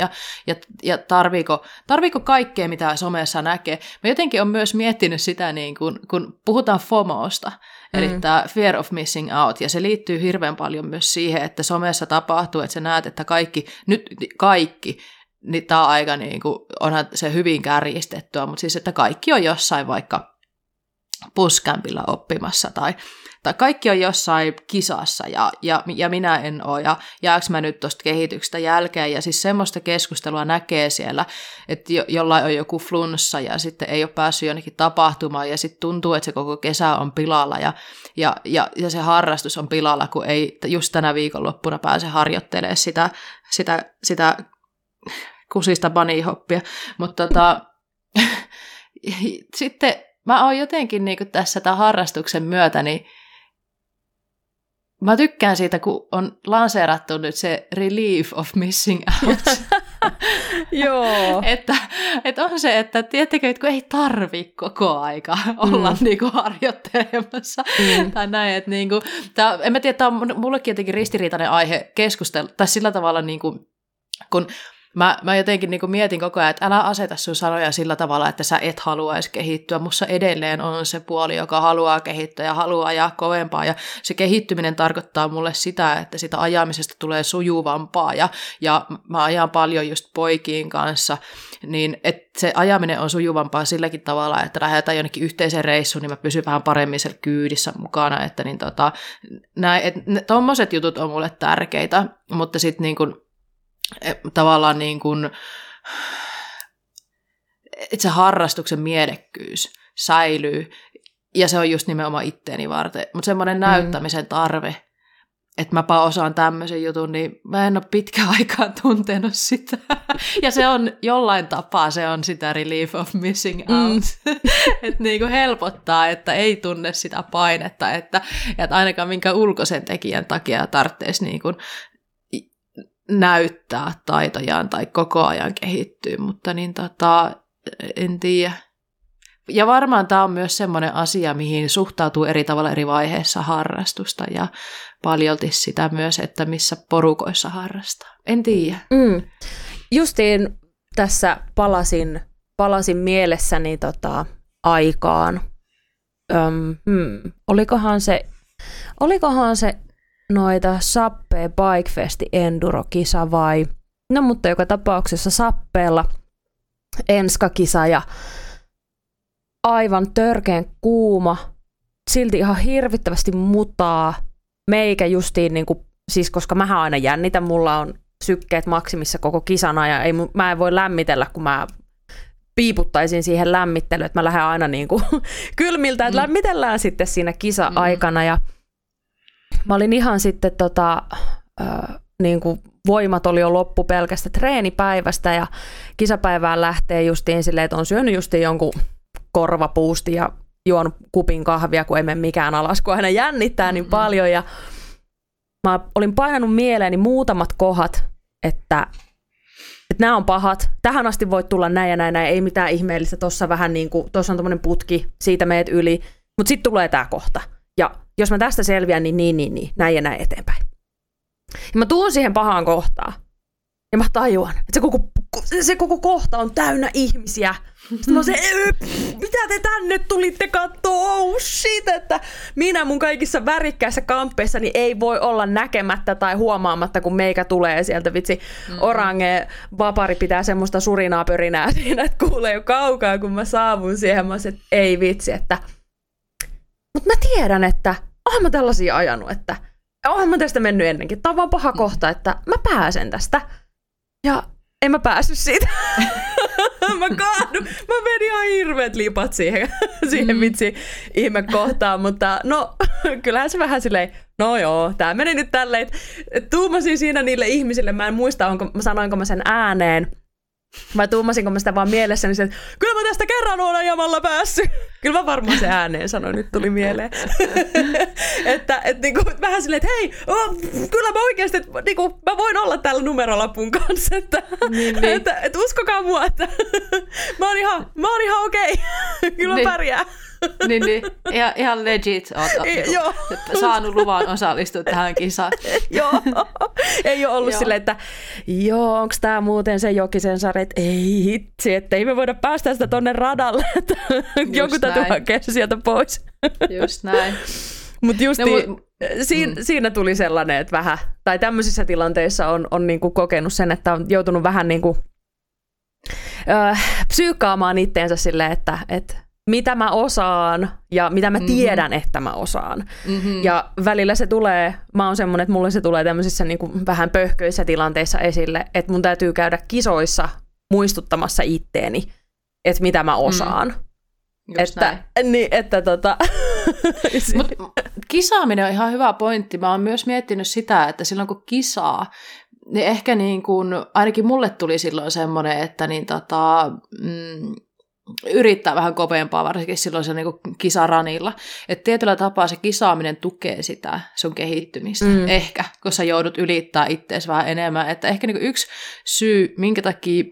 ja tarviiko kaikkea, mitä somessa näkee. Mä jotenkin on myös miettinyt sitä, niin kun puhutaan FOMOsta, eli tämä fear of missing out, ja se liittyy hirveän paljon myös siihen, että somessa tapahtuu, että sä näet, että kaikki, niin tämä aika niin kuin, onhan se hyvin kärjistettyä, mutta siis, että kaikki on jossain vaikka puskämpillä oppimassa tai kaikki on jossain kisassa ja minä en ole, ja jääkö mä nyt tuosta kehityksestä jälkeen, ja siis semmoista keskustelua näkee siellä, että jollain on joku flunssa, ja sitten ei ole päässyt jonnekin tapahtumaan, ja sitten tuntuu, että se koko kesä on pilalla, ja se harrastus on pilalla, kun ei just tänä viikonloppuna pääse harjoittelemaan sitä kusista bunnyhoppia, mutta sitten mä oon jotenkin niin tässä tämän harrastuksen myötä, niin mä tykkään siitä, kun on lanseerattu nyt se relief of missing out. Joo. Että on se, että tiedättekö, että kun ei tarvitse koko aika olla niinku harjoittelemassa tai näin. Että niinku, en mä tiedä, tämä on mullekin jotenkin ristiriitainen aihe keskustella, tai sillä tavalla, niinku, kun mä jotenkin niin kuin mietin koko ajan, että älä aseta sun sanoja sillä tavalla, että sä et haluaisi kehittyä. Musta edelleen on se puoli, joka haluaa kehittyä ja haluaa ajaa kovempaa. Ja se kehittyminen tarkoittaa mulle sitä, että sitä ajamisesta tulee sujuvampaa. Ja mä ajan paljon just poikien kanssa, niin että se ajaminen on sujuvampaa silläkin tavalla, että lähdetään jonnekin yhteiseen reissuun, niin mä pysyn vähän paremmin siellä kyydissä mukana. Että niin tommoset jutut on mulle tärkeitä, mutta sitten niin kuin tavallaan niin kuin itse harrastuksen mielekkyys säilyy, ja se on just nimenomaan itteeni varten. Mutta semmoinen näyttämisen tarve, että mäpä osaan tämmöisen jutun, niin mä en ole pitkään aikaan tuntenut sitä. Ja se on jollain tapaa, se on sitä relief of missing out. Että niin kuin helpottaa, että ei tunne sitä painetta, että ainakaan minkä ulkoisen tekijän takia tarvitsisi niin kuin näyttää taitojaan tai koko ajan kehittyy, mutta niin en tiedä. Ja varmaan tämä on myös semmoinen asia, mihin suhtautuu eri tavalla eri vaiheessa harrastusta ja paljolti sitä myös, että missä porukoissa harrastaa. En tiedä. Justiin tässä palasin mielessäni aikaan. Olikohan se noita Sappe Bikefesti Enduro-kisa vai? No mutta joka tapauksessa Sappeella Enska-kisa ja aivan törkeen kuuma, silti ihan hirvittävästi mutaa. Meikä justiin, niin kuin, siis koska mähän aina jännitän, mulla on sykkeet maksimissa koko kisana ja mä en voi lämmitellä, kun mä piiputtaisin siihen lämmittelyyn, että mä lähden aina niin kuin kylmiltä, että lämmitellään sitten siinä kisa-aikana. Ja mä olin ihan sitten, niin kuin voimat oli jo loppu pelkästä treenipäivästä ja kisapäivään lähtee justiin silleen, että on syönyt justiin jonkun korvapuusti ja juon kupin kahvia, kun ei mene mikään alas, kun aina jännittää niin paljon. Ja mä olin painanut mieleeni muutamat kohdat, että nämä on pahat. Tähän asti voit tulla näin ja näin, ei mitään ihmeellistä. Tuossa vähän niin kuin, tuossa on tommoinen putki, siitä meet yli. Mutta sitten tulee tämä kohta. Ja jos mä tästä selviän, niin, näin ja näin eteenpäin. Ja mä tuun siihen pahaan kohtaan. Ja mä tajuan, että se koko kohta on täynnä ihmisiä. Sitten mä mitä te tänne tulitte katsoa? Oh shit, että minä mun kaikissa värikkäissä kamppeissani ei voi olla näkemättä tai huomaamatta, kun meikä tulee sieltä vitsi. Orange vapari pitää semmoista surinaa pörinää siinä, että kuulee jo kaukaa, kun mä saavun siihen. Mä olisin, että ei vitsi, että... Mut mä tiedän, että oon mä tällaisia ajanut, että oon mä tästä mennyt ennenkin. Tää on vaan paha kohta, että mä pääsen tästä. Ja en mä päässyt siitä. Mä kaadun. Mä menin ihan hirveät lipat siihen vitsi ihmekohtaan, mutta no kyllähän se vähän silleen, no joo, tää meni nyt tälleen. Tuumasin siinä niille ihmisille, mä en muista, sanoinko mä sen ääneen. Vai tuumasinko mä sitä vaan mielessäni, että kyllä mä tästä kerran oon ajamalla päässyt. Kyllä mä varmaan se ääneen sanoin, nyt tuli mieleen. Niinku, vähän silleen, että hei, kyllä mä oikeasti, niinku, mä voin olla täällä numerolapun kanssa. Että uskokaa mua, että mä oon ihan okei. Kyllä niin. Pärjää. Niin. Ihan legit oot saanut luvan osallistua tähän kisaan. Joo. Ei ole ollut silleen, että joo, onks tää muuten se Jokisen Sari, että ei hitsi, että ei me voida päästä sitä tonne radalle. Joku täytyy hakea sieltä pois. Just näin. Mutta just siinä tuli sellainen, että vähän, tai tämmöisissä tilanteissa on niinku kokenut sen, että on joutunut vähän niinku psyykkaamaan itteensä silleen, että mitä mä osaan ja mitä mä tiedän, että mä osaan. Ja välillä se tulee, mä oon semmonen, että mulle se tulee tämmöisissä niin kuin vähän pöhköissä tilanteissa esille, että mun täytyy käydä kisoissa muistuttamassa itteeni, että mitä mä osaan. Mut kisaaminen on ihan hyvä pointti. Mä oon myös miettinyt sitä, että silloin kun kisaa, niin ehkä niin kuin, ainakin mulle tuli silloin semmoinen, että niin yrittää vähän kopeampaa, varsinkin silloin se niinku kisaranilla. Että tietyllä tapaa se kisaaminen tukee sitä sun kehittymistä. Ehkä, kun sä joudut ylittää ittees vähän enemmän. Että ehkä niinku yksi syy, minkä takia,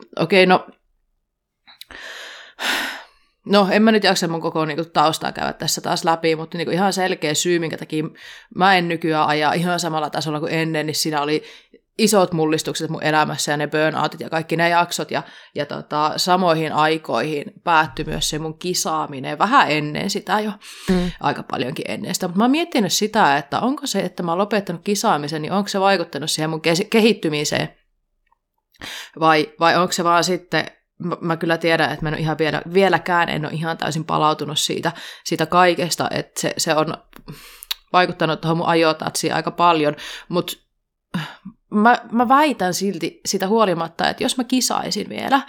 no en mä nyt jaksa mun koko niinku taustaa käydä tässä taas läpi, mutta niinku ihan selkeä syy, minkä takia mä en nykyään ajaa ihan samalla tasolla kuin ennen, niin siinä oli isot mullistukset mun elämässä ja ne burnoutit ja kaikki ne jaksot ja samoihin aikoihin päättyi myös se mun kisaaminen vähän ennen sitä jo, aika paljonkin ennen sitä. Mutta mä oon miettinyt sitä, että onko se, että mä oon lopettanut kisaamisen, niin onko se vaikuttanut siihen mun kehittymiseen vai onko se vaan sitten, mä kyllä tiedän, että mä en ole ihan vieläkään en ole ihan täysin palautunut siitä kaikesta, että se on vaikuttanut tuohon mun ajotatsiin aika paljon, mutta mä väitän silti sitä huolimatta, että jos mä kisaisin vielä,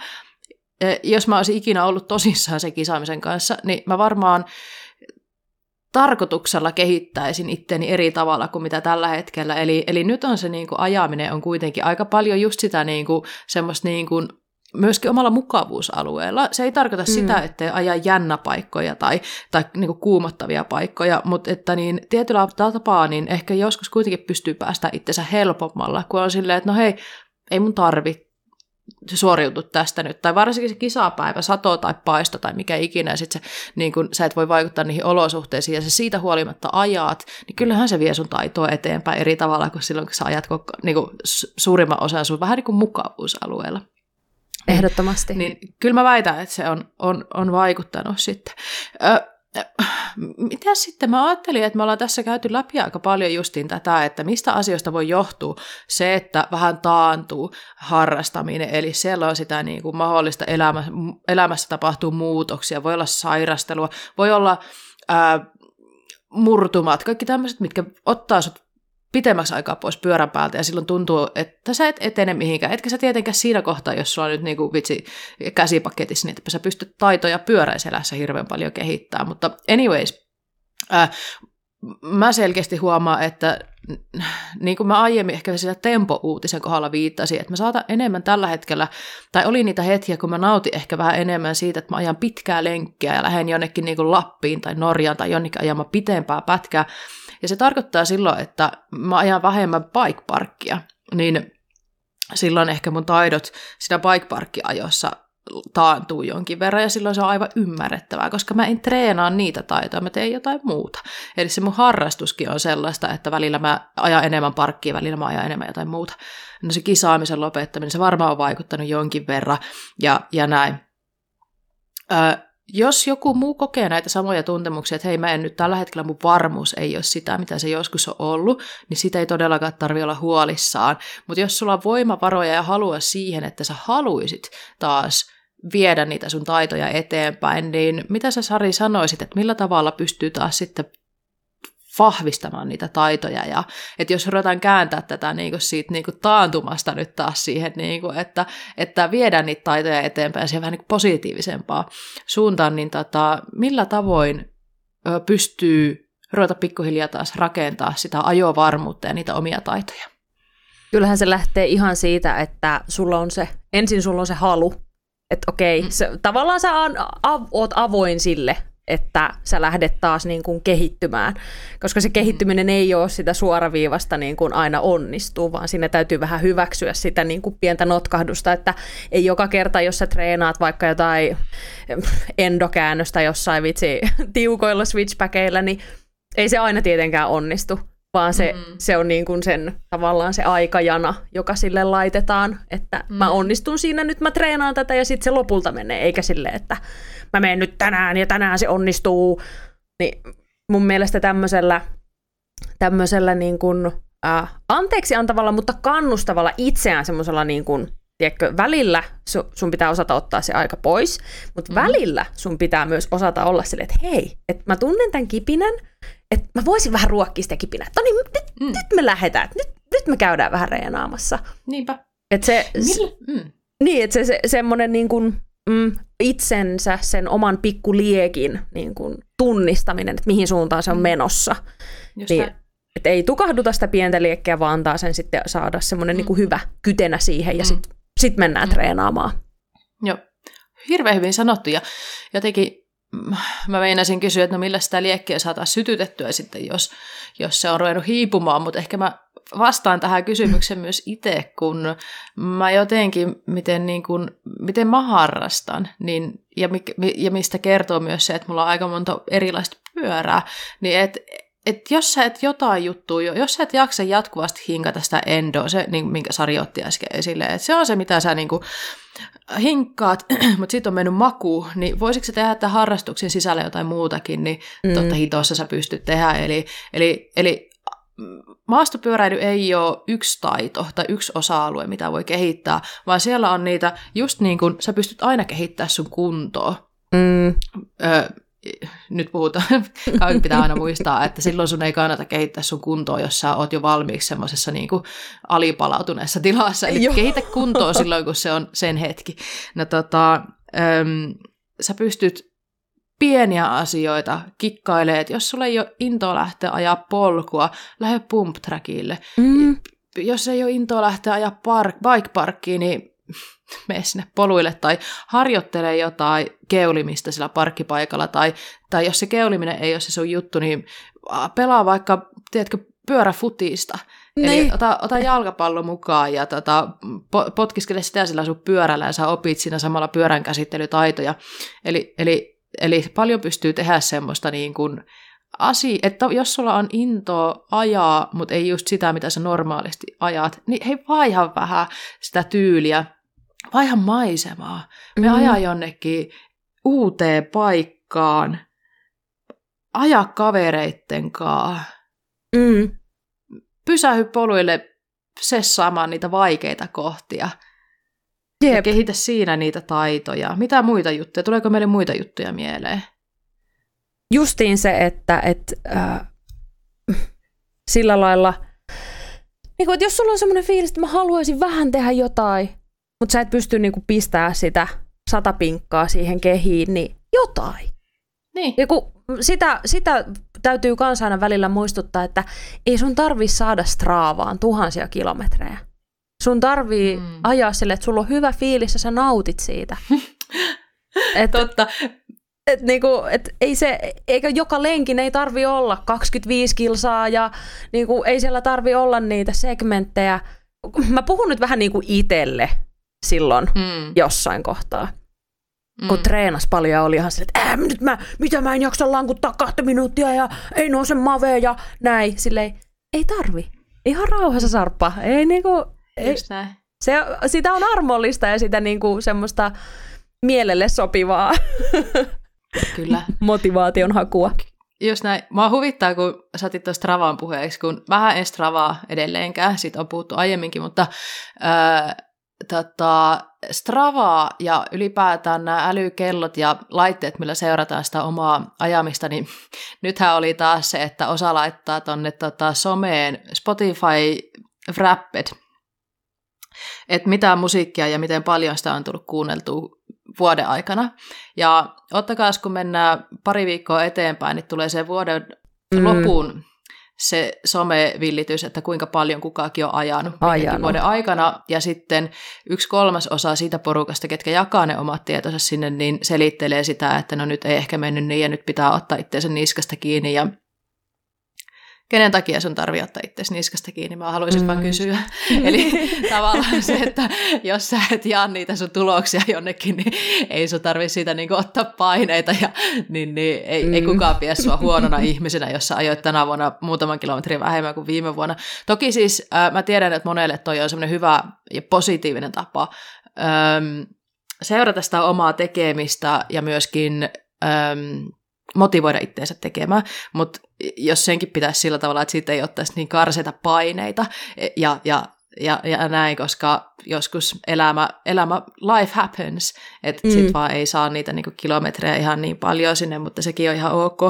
jos mä olisin ikinä ollut tosissaan sen kisaamisen kanssa, niin mä varmaan tarkoituksella kehittäisin itteeni eri tavalla kuin mitä tällä hetkellä. Eli nyt on se niin kuin ajaminen on kuitenkin aika paljon just sitä niin kuin, semmoista niin kuin, myöskin omalla mukavuusalueella. Se ei tarkoita sitä, ettei ajaa jännäpaikkoja tai niin kuin kuumottavia paikkoja, mutta että niin, tietyllä tapaa niin ehkä joskus kuitenkin pystyy päästä itsensä helpommalla, kun on silleen, että no hei, ei mun tarvitse suoriutua tästä nyt, tai varsinkin se kisapäivä, sato tai paisto tai mikä ikinä, ja sitten niin sä et voi vaikuttaa niihin olosuhteisiin, ja se siitä huolimatta ajat, niin kyllähän se vie sun taitoa eteenpäin eri tavalla kuin silloin, kun sä ajat niin kuin suurimman osan sun vähän niin kuin mukavuusalueella. Ehdottomasti. Niin, kyllä mä väitän, että se on vaikuttanut sitten. Mitä sitten? Mä ajattelin, että me ollaan tässä käyty läpi aika paljon justiin tätä, että mistä asioista voi johtua se, että vähän taantuu harrastaminen, eli siellä on sitä niin kuin mahdollista elämässä tapahtuu muutoksia, voi olla sairastelua, voi olla murtumat, kaikki tämmöiset, mitkä ottaa sut pitemmäksi aikaa pois pyörän päältä, ja silloin tuntuu, että sä et etene mihinkään. Etkä sä tietenkään siinä kohtaa, jos sulla on nyt niinku vitsi käsipaketissa, niin että sä pystyt taitoja pyöräiselässä hirveän paljon kehittämään. Mutta anyways, mä selkeästi huomaan, että niin kuin mä aiemmin ehkä sitä tempo-uutisen kohdalla viittasin, että mä saatan enemmän tällä hetkellä, tai oli niitä hetkiä, kun mä nautin ehkä vähän enemmän siitä, että mä ajan pitkää lenkkiä ja lähden jonnekin niin kuin Lappiin tai Norjaan tai jonnekin ajamaan pitempää pätkää. Ja se tarkoittaa silloin, että mä ajan vähemmän bikeparkkia, niin silloin ehkä mun taidot siinä bikeparkkiajossa taantuu jonkin verran, ja silloin se on aivan ymmärrettävää, koska mä en treenaa niitä taitoja, mä teen jotain muuta. Eli se mun harrastuskin on sellaista, että välillä mä ajan enemmän parkkia, välillä mä ajan enemmän jotain muuta. No se kisaamisen lopettaminen, se varmaan on vaikuttanut jonkin verran, ja näin. Jos joku muu kokee näitä samoja tuntemuksia, että hei mä en nyt tällä hetkellä, mun varmuus ei ole sitä, mitä se joskus on ollut, niin sitä ei todellakaan tarvitse olla huolissaan. Mutta jos sulla on voimavaroja ja halua siihen, että sä haluisit taas viedä niitä sun taitoja eteenpäin, niin mitä sä Sari sanoisit, että millä tavalla pystyy taas sitten vahvistamaan niitä taitoja, ja että jos ruvetaan kääntää tätä niin kuin siitä niin kuin taantumasta nyt taas siihen, niin kuin, että viedään niitä taitoja eteenpäin siihen vähän niin kuin positiivisempaa suuntaan, niin millä tavoin pystyy ruveta pikkuhiljaa taas rakentaa sitä ajovarmuutta ja niitä omia taitoja? Kyllähän se lähtee ihan siitä, että ensin sulla on se halu, että okei, tavallaan sä oot avoin sille, että sä lähdet taas niin kuin kehittymään, koska se kehittyminen ei ole sitä suoraviivasta niin kuin aina onnistuu, vaan siinä täytyy vähän hyväksyä sitä niin kuin pientä notkahdusta, että ei joka kerta, jos sä treenaat vaikka jotain endokäännöstä jossain vitsi tiukoilla switchbackeillä, niin ei se aina tietenkään onnistu, vaan se on niin kuin sen tavallaan se aikajana, joka sille laitetaan, että mä onnistun siinä, nyt mä treenaan tätä ja sitten se lopulta menee, eikä silleen, että mä menen nyt tänään ja tänään se onnistuu. Niin mun mielestä tämmöisellä niin kuin, anteeksi antavalla, mutta kannustavalla itseään semmoisella niin kuin, tiedätkö, välillä sun pitää osata ottaa se aika pois, mutta välillä sun pitää myös osata olla silleen, että hei, että mä tunnen tämän kipinän, että mä voisin vähän ruokkia sitä kipinää. Toni, nyt me lähdetään, nyt me käydään vähän reenaamassa. Niinpä. Että se semmoinen niin kuin itsensä, sen oman pikkuliekin niin kuin tunnistaminen, että mihin suuntaan se on menossa. Niin, että ei tukahduta sitä pientä liekkiä, vaan antaa sen sitten saada semmoinen niin kuin hyvä kytenä siihen, ja sit mennään treenaamaan. Joo, hirveän hyvin sanottu, ja jotenkin mä meinasin kysyä, että no millä sitä liekkiä saataisiin sytytettyä sitten, jos se on ruvennut hiipumaan, mutta ehkä mä vastaan tähän kysymykseen myös itse, kun mä jotenkin, miten mä harrastan, niin, ja mistä kertoo myös se, että mulla on aika monta erilaista pyörää, niin että jos sä et jotain juttua, jos sä et jaksa jatkuvasti hinkata sitä endoa, se, minkä Sari otti äsken esille, että se on se, mitä sä niinku hinkkaat, mutta siitä on mennyt makuun, niin voisitko sä tehdä tämän harrastuksen sisällä jotain muutakin, niin totta hitossa sä pystyt tehdä. Eli maastopyöräily ei ole yksi taito tai yksi osa-alue, mitä voi kehittää, vaan siellä on niitä, just niin kuin sä pystyt aina kehittämään sun kuntoa. nyt puhutaan, kaikki pitää aina muistaa, että silloin sun ei kannata kehittää sun kuntoa, jos sä oot jo valmiiksi semmoisessa niin kuin alipalautuneessa tilassa. Eli kehitä kuntoa silloin, kun se on sen hetki. No sä pystyt pieniä asioita kikkailemaan, että jos sulla ei ole intoa lähteä ajaa polkua, lähde pumptrackille. Mm. Jos ei ole intoa lähteä ajaa bikeparkkiin, niin mene sinne poluille tai harjoittele jotain keulimista sillä parkkipaikalla tai jos se keuliminen ei ole se sun juttu, niin pelaa vaikka, tiedätkö, pyöräfutista. Eli ota jalkapallo mukaan ja potkiskele sitä sillä sun pyörällä ja sä opit siinä samalla pyörän käsittelytaitoja. Eli paljon pystyy tehdä semmoista niin kuin että jos sulla on intoa ajaa, mutta ei just sitä, mitä sä normaalisti ajat, niin hei, vaiha vähän sitä tyyliä, vaiha maisemaa. Me ajaa jonnekin uuteen paikkaan, aja kavereitten kanssa, pysähy poluille sessaamaan niitä vaikeita kohtia. Ja kehitä siinä niitä taitoja. Mitä muita juttuja? Tuleeko meille muita juttuja mieleen? Justiin se, että sillä lailla, niin kuin, että jos sulla on semmoinen fiilis, että mä haluaisin vähän tehdä jotain, mutta sä et pysty niin kuin pistämään sitä 100 pinkkaa siihen kehiin, niin jotain. Niin. Ja kun sitä täytyy kans aina välillä muistuttaa, että ei sun tarvii saada Stravaan 1000 kilometrejä. Sun tarvii ajaa sille, että sulla on hyvä fiilis ja sä nautit siitä. Totta. Eikä joka lenkin ei tarvi olla 25 kilsaa ja niinku, ei siellä tarvi olla niitä segmenttejä. Mä puhun nyt vähän niinku itselle silloin jossain kohtaa. Kun treenasi paljon, oli ihan silleen, että nyt mitä mä en jaksa lankuttaa 2 minuuttia ja ei nouse mavea ja näin. Silleen, ei tarvi. Ihan rauhassa Sarppa. Ei niinku... Ei, sitä on armollista ja sitä niinku semmoista mielelle sopivaa. Kyllä. Motivaation hakua. Just näin. Mua huvittaa, kun sä otit tuosta Stravaan puheeksi, kun vähän en Stravaa edelleenkään, siitä on puhuttu aiemminkin, mutta Stravaa ja ylipäätään nämä älykellot ja laitteet, millä seurataan sitä omaa ajamista, niin nythän oli taas se, että osa laittaa tonne someen Spotify-wrapped, että mitä musiikkia ja miten paljon sitä on tullut kuunneltua vuoden aikana. Ja ottakaa, kun mennään pari viikkoa eteenpäin, niin tulee se vuoden lopuun se somevillitys, että kuinka paljon kukakin on ajanut vuoden aikana. Ja sitten 1/3 siitä porukasta, ketkä jakaa ne omat tietonsa sinne, niin selittelee sitä, että no nyt ei ehkä mennyt niin ja nyt pitää ottaa itseensä niskasta kiinni ja kenen takia sun tarvii ottaa itseäsi niskasta kiinni, mä haluaisin vaan kysyä. Eli tavallaan se, että jos sä et jaa niitä sun tuloksia jonnekin, niin ei sun tarvii siitä niinku ottaa paineita, ja niin ei kukaan pidä sua huonona ihmisenä, jos sä ajoit tänä vuonna muutaman kilometrin vähemmän kuin viime vuonna. Toki siis mä tiedän, että monelle toi on semmoinen hyvä ja positiivinen tapa seurata sitä omaa tekemistä ja myöskin... motivoida itteensä tekemään, mutta jos senkin pitäisi sillä tavalla, että siitä ei ottaisi niin karseita paineita ja näin, koska joskus elämä life happens, että sit vaan ei saa niitä niinku kilometrejä ihan niin paljon sinne, mutta sekin on ihan ok.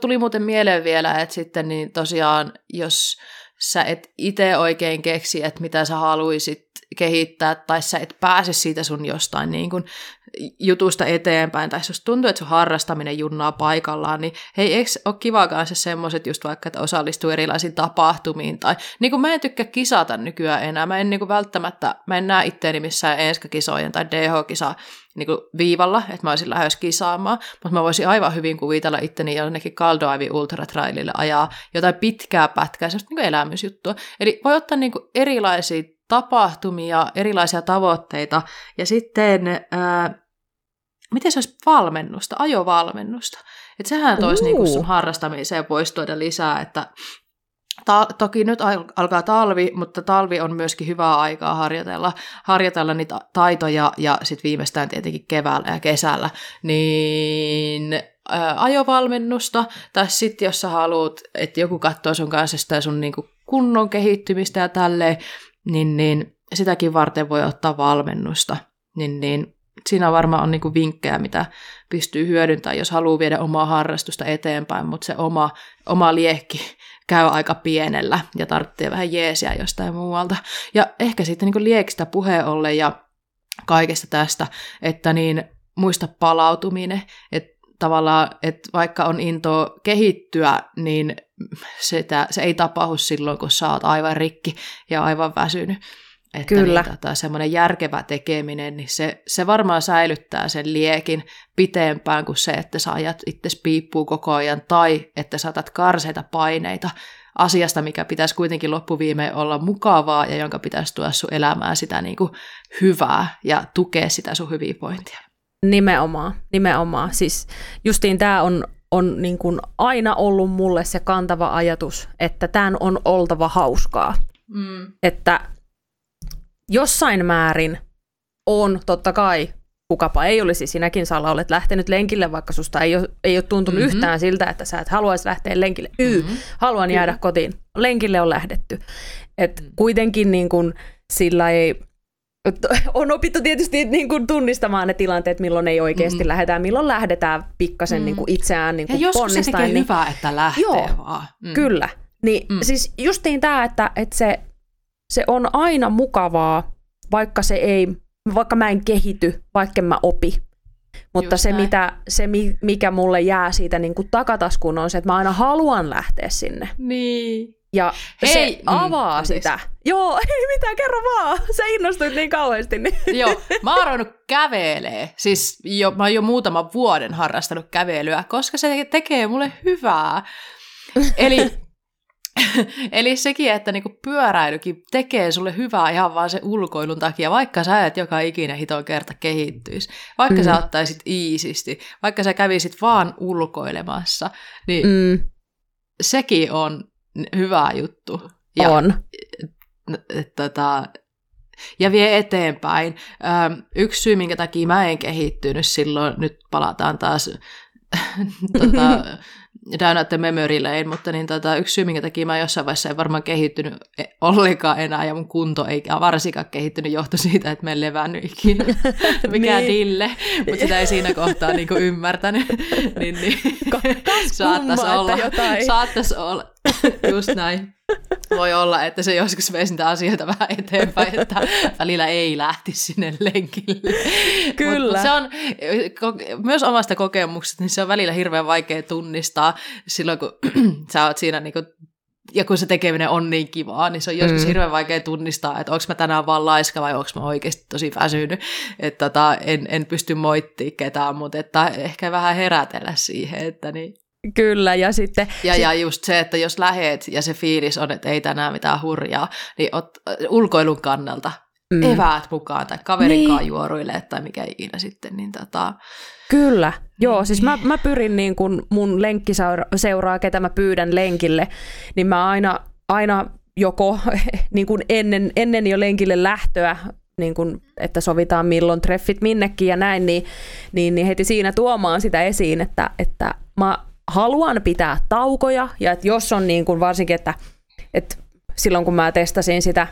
Tuli muuten mieleen vielä, että sitten niin tosiaan, jos sä et itse oikein keksi, että mitä sä haluisit kehittää, tai sä et pääse siitä sun jostain niin kun jutusta eteenpäin, tai jos tuntuu, että sun harrastaminen junnaa paikallaan, niin hei, eikö ole kivaakaan se semmoiset just vaikka, että osallistuu erilaisiin tapahtumiin, tai niin kuin mä en tykkää kisata nykyään enää, mä en niin kuin välttämättä, mä en näe itteeni missään enskakisojen tai DH-kisaa niin kuin viivalla, että mä olisin lähes kisaamaan, mutta mä voisin aivan hyvin kuvitella itteni jonnekin Caldoivin ultratrailille ajaa jotain pitkää pätkää, semmoista niin kuin elämysjuttua, eli voi ottaa niin kuin erilaisia tapahtumia, erilaisia tavoitteita, ja sitten miten se olisi valmennusta, ajovalmennusta. Että sehän toisi niin kuin sun harrastamiseen voisi tuoda lisää, että toki nyt alkaa talvi, mutta talvi on myöskin hyvää aikaa harjoitella niitä taitoja, ja sitten viimeistään tietenkin keväällä ja kesällä, niin... ajovalmennusta, tai sitten jos sä haluat, että joku katsoo sun kanssa sitä sun niinku kunnon kehittymistä ja tälleen, niin sitäkin varten voi ottaa valmennusta. Niin siinä varmaan on niinku vinkkejä, mitä pystyy hyödyntämään, jos haluaa viedä omaa harrastusta eteenpäin, mutta se oma liekki käy aika pienellä ja tarvitsee vähän jeesiä jostain muualta. Ja ehkä sitten niinku liekistä puheen ollen ja kaikesta tästä, että niin muista palautuminen, että tavallaan, että vaikka on intoa kehittyä, niin se ei tapahdu silloin, kun sä oot aivan rikki ja aivan väsynyt. Että kyllä. Niin, semmoinen järkevä tekeminen, niin se varmaan säilyttää sen liekin pitempään kuin se, että sä ajat itsesi piippuun koko ajan tai että saatat karseita paineita asiasta, mikä pitäisi kuitenkin loppuviimein olla mukavaa ja jonka pitäisi tuoda sun elämään sitä niin kuin hyvää ja tukea sitä sun hyvinvointia. Nimenomaan. Siis justiin tämä on niin kuin aina ollut mulle se kantava ajatus, että tämän on oltava hauskaa. Mm. Että jossain määrin on totta kai, kukapa ei olisi, sinäkin Salla olet lähtenyt lenkille, vaikka susta ei ole tuntunut yhtään siltä, että sä et haluaisi lähteä lenkille. Haluan jäädä kotiin. Lenkille on lähdetty. Et kuitenkin niin kuin sillä ei... On opittu tietysti niin kuin tunnistamaan ne tilanteet, milloin ei oikeasti lähdetään, milloin lähdetään pikkasen niin kuin itseään niin kuin ponnistaen. Ja joskus se tekee niin... hyvää, että lähtee joo, vaan. Kyllä. Niin, siis justiin tämä, että se on aina mukavaa, vaikka mä en kehity, vaikka mä opi. Mutta mikä mulle jää siitä niin kuin takataskuun on se, että mä aina haluan lähteä sinne. Niin. Ja se avaa sitä. Joo, ei mitään, kerro vaan. Sä innostuit niin kauheasti. Niin. Joo, mä oon ruvennut kävelee. Siis mä oon jo muutaman vuoden harrastanut kävelyä, koska se tekee mulle hyvää. Eli sekin, että niinku pyöräilykin tekee sulle hyvää ihan vaan se ulkoilun takia, vaikka sä et joka ikinä hiton kerta kehittyisi, vaikka sä ottaisit iisisti, vaikka sä kävisit vaan ulkoilemassa, niin sekin on hyvä juttu. Ja, on. Ja vie eteenpäin. Yksi syy, minkä takia mä en kehittynyt silloin, nyt palataan taas Down at the Memory Lane, mutta niin, yksi syy, minkä takia mä jossain vaiheessa en varmaan kehittynyt ollenkaan enää, ja mun kunto ei varsinkaan kehittynyt, johtui siitä, että mä en levännyt ikinä. Mikään dille, mutta sitä ei siinä kohtaa niinku ymmärtänyt. niin. Saattaisi olla. Just näin. Voi olla, että se joskus veisi niitä asioita vähän eteenpäin, että välillä ei lähtisi sinne lenkille. Kyllä. Mutta se on myös omasta kokemuksesta, niin se on välillä hirveän vaikea tunnistaa silloin, kun sä oot siinä niin kuin, ja kun se tekeminen on niin kivaa, niin se on joskus hirveän vaikea tunnistaa, että onko mä tänään vaan laiska vai onko mä oikeasti tosi väsynyt. Että en pysty moittimaan ketään, mutta että ehkä vähän herätellä siihen, että niin. Kyllä, ja sitten... Ja just se, että jos lähet ja se fiilis on, että ei tänään mitään hurjaa, niin ulkoilun kannalta eväät mukaan tai kaverinkaan juoruille tai mikä ikinä sitten, niin Kyllä, joo, siis mä pyrin niin kun mun lenkkiseuraa, ketä mä pyydän lenkille, niin mä aina joko niin kun ennen jo lenkille lähtöä, niin kun, että sovitaan milloin treffit minnekin ja näin, niin heti siinä tuomaan sitä esiin, että mä... Haluan pitää taukoja, ja että jos on niin kuin varsinkin, että silloin kun mä testasin sitä,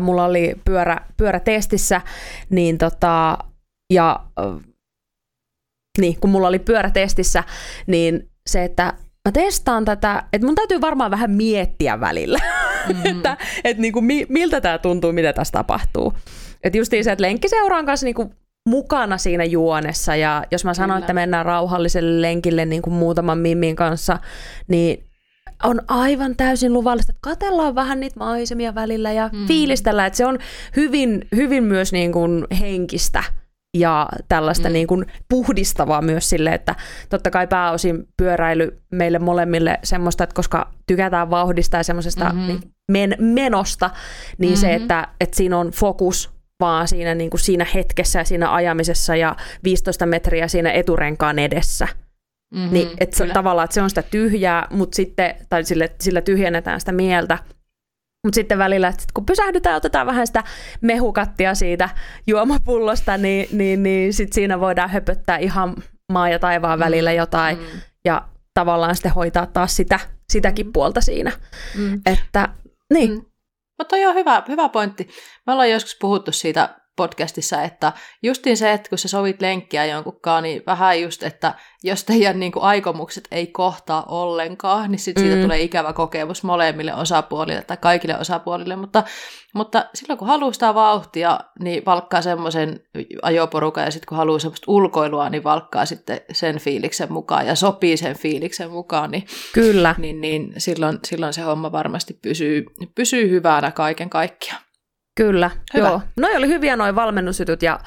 mulla oli pyörätestissä, niin kun mulla oli pyörätestissä, niin se, että mä testaan tätä, että mun täytyy varmaan vähän miettiä välillä, että niin kuin miltä tää tuntuu, mitä tässä tapahtuu. Että justiin se, että lenkkiseuraan kanssa niin kuin mukana siinä juonessa, ja jos mä sanon, että mennään rauhalliselle lenkille niin kuin muutaman mimmin kanssa, niin on aivan täysin luvallista, että katsellaan vähän niitä maisemia välillä ja fiilistellään, että se on hyvin, hyvin myös niin kuin henkistä ja tällaista niin kuin puhdistavaa myös sille, että totta kai pääosin pyöräily meille molemmille semmoista, että koska tykätään vauhdista ja semmoisesta menosta, niin se, että siinä on fokus vaan siinä, niin kuin siinä hetkessä ja siinä ajamisessa ja 15 metriä siinä eturenkaan edessä. Niin, että se, tavallaan että se on sitä tyhjää, mut sitten, tai sillä tyhjennetään sitä mieltä. Mutta sitten välillä, että kun pysähdytään ja otetaan vähän sitä mehukattia siitä juomapullosta, niin sit siinä voidaan höpöttää ihan maa ja taivaan välillä jotain ja tavallaan sitten hoitaa taas sitäkin puolta siinä. Että niin. Mutta toi on hyvä pointti. Me ollaan joskus puhuttu siitä podcastissa, että justiin se, että kun sä sovit lenkkiä jonkunkaan, niin vähän just, että jos teidän niin kuin aikomukset ei kohtaa ollenkaan, niin sit siitä tulee ikävä kokemus molemmille osapuolille tai kaikille osapuolille, mutta silloin kun haluaa sitä vauhtia, niin valkkaa semmoisen ajoporukan, ja sitten kun haluaa semmoista ulkoilua, niin valkkaa sitten sen fiiliksen mukaan ja sopii sen fiiliksen mukaan, niin, kyllä. Niin silloin se homma varmasti pysyy hyvänä kaiken kaikkiaan. Kyllä, hyvä. Joo. Noi oli hyviä noi valmennusjutut ja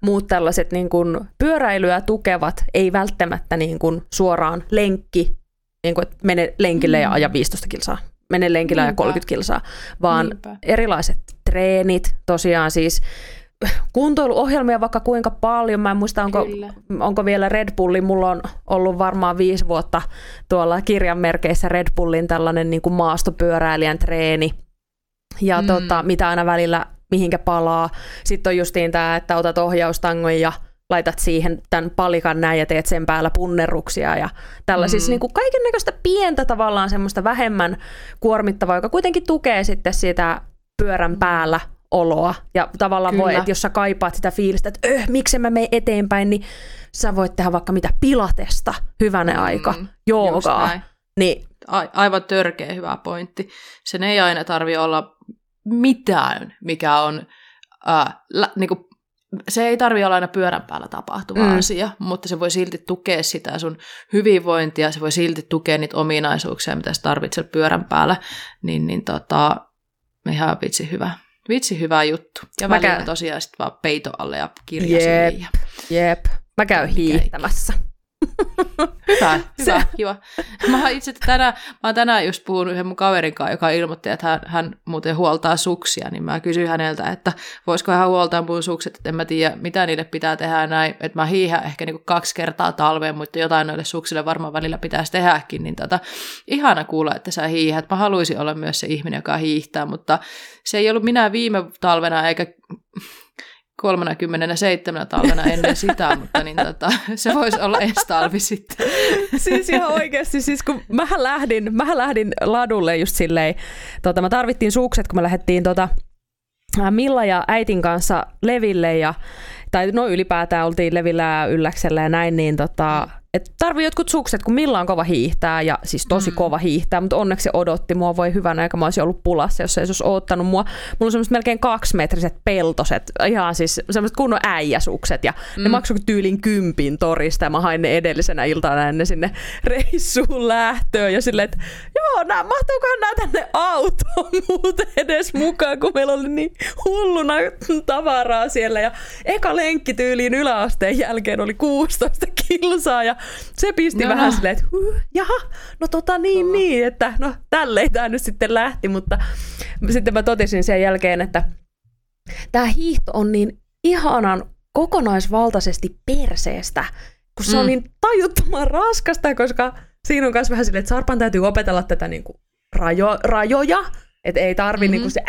muut tällaiset niin kuin pyöräilyä tukevat, ei välttämättä niin kuin suoraan lenkki, niin kuin, että mene lenkille ja aja 15 kilsaa, mene lenkille ja 30 kilsaa, vaan erilaiset treenit tosiaan siis. Kuntoiluohjelmia vaikka kuinka paljon, mä en muista onko vielä Red Bullin, mulla on ollut varmaan 5 vuotta tuolla kirjanmerkeissä Red Bullin tällainen niin kuin maastopyöräilijän treeni, ja mitä aina välillä mihinkä palaa. Sitten on justiin tämä, että otat ohjaustangon ja laitat siihen tämän palikan näin ja teet sen päällä punnerruksia ja tällaisissa niin kuin kaikennäköistä pientä tavallaan semmoista vähemmän kuormittavaa, joka kuitenkin tukee sitten sitä pyörän päällä oloa. Ja tavallaan voi, että jos sä kaipaat sitä fiilistä, että miksi mä mene eteenpäin, niin sä voit tehdä vaikka mitä pilatesta, hyvänä aika, joogaa. Niin. Aivan törkeä hyvä pointti. Sen ei aina tarvitse olla mitään, mikä on, niinku, se ei tarvitse olla aina pyörän päällä tapahtuva asia, mutta se voi silti tukea sitä sun hyvinvointia, se voi silti tukea niitä ominaisuuksia, mitä sä tarvitset pyörän päällä, niin ihan vitsi hyvä juttu. Ja välillä tosiaan sitten vaan peito alle ja kirja sinne. Jep, mä käyn hiihtämässä. Hyvä, kiva. Mä itse tänään just puhunut yhden mun kaverin kanssa, joka ilmoitti, että hän muuten huoltaa suksia, niin mä kysyin häneltä, että voisiko hän huoltaa mun sukset, että en mä tiedä, mitä niille pitää tehdä näin, että mä hiihän ehkä niinku 2 kertaa talveen, mutta jotain noille suksille varmaan välillä pitäisi tehdäkin, niin ihana kuulla, että sä hiihät. Mä haluaisin olla myös se ihminen, joka hiihtää, mutta se ei ollut minä viime talvena eikä 37 talvena ennen sitä, mutta se voisi olla ensi talvi sitten. Siis ihan oikeasti, siis kun mähän lähdin ladulle just silleen, mä tarvittiin sukset, kun me lähdettiin Milla ja äitin kanssa leville, ylipäätään oltiin levillä Ylläksellä ja näin, niin et tarvii jotkut sukset, kun Milla on kova hiihtää, ja siis tosi kova hiihtää, mutta onneksi odotti mua, voi hyvänä, eikä mä olisin ollut pulassa, jos ei se olisi odottanut mua. Mulla on semmoiset melkein 2-metriset peltoset, ihan siis semmoiset kunnon äijäsukset, ja ne maksoi tyylin 10 torista, ja mä hain ne edellisenä iltana ennen sinne reissuun lähtöön, ja silleen, että mahtuukohan nää tänne autoon muuten edes mukaan, kun meillä oli niin hulluna tavaraa siellä, ja eka lenkki tyyliin yläasteen jälkeen oli 16 kilsaa, ja se pisti vähän silleen, että että tälleen tämä nyt sitten lähti, mutta sitten mä totesin sen jälkeen, että tämä hiihto on niin ihanan kokonaisvaltaisesti perseestä, kun se on niin tajuttoman raskasta, koska siinä on myös vähän silleen, että Sarpan täytyy opetella tätä niinku rajoja, että ei tarvi niinku se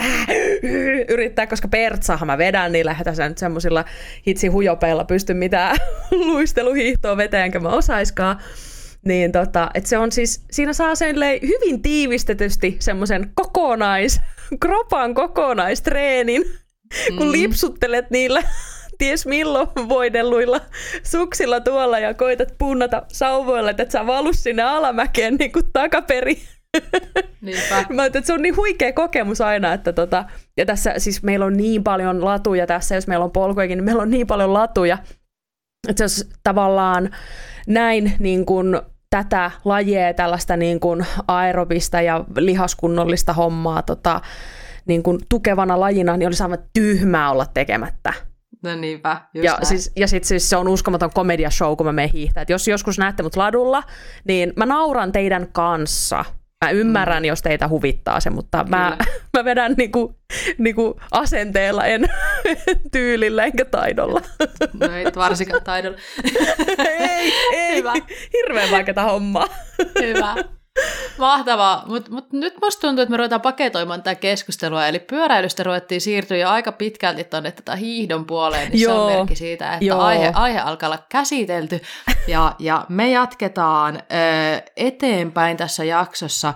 yrittää, koska pertsaahan mä vedän, niin lähdetään sä nyt semmoisilla hitsihujopeilla pysty mitään luisteluhiihtoa vetäen, enkä mä osaiskaan. Niin että se on siis, siinä saa sen hyvin tiivistetysti semmoisen kropan kokonaistreenin, kun lipsuttelet niillä ties milloin voidelluilla suksilla tuolla ja koitat punnata sauvoilla, että et sä valu sinne alamäkeen niin kuin takaperi. Mä ajattelin, että se on niin huikea kokemus aina, että ja tässä siis meillä on niin paljon latuja tässä, jos meillä on polkujakin, niin meillä on niin paljon latuja, että jos tavallaan näin niin kuin tätä lajea, tällaista niin kuin aerobista ja lihaskunnollista hommaa niin kuin tukevana lajina, niin olisi aivan tyhmää olla tekemättä. No niinpä, ja sitten siis se on uskomaton komediashow, kun mä menen hiihtää. Et jos joskus näette mut ladulla, niin mä nauran teidän kanssa. Mä ymmärrän, jos teitä huvittaa se, mutta mä vedän niinku asenteella, en tyylillä enkä taidolla. No ei varsinkaan taidolla. ei. Hyvä. Hirveän vaikeata hommaa. Hyvä. Mahtavaa, mutta nyt musta tuntuu, että me ruvetaan paketoimaan tätä keskustelua, eli pyöräilystä ruvettiin siirtyä jo aika pitkälti tuonne tätä hiihdon puoleen, niin se on merkki siitä, että aihe alkaa olla käsitelty, ja me jatketaan eteenpäin tässä jaksossa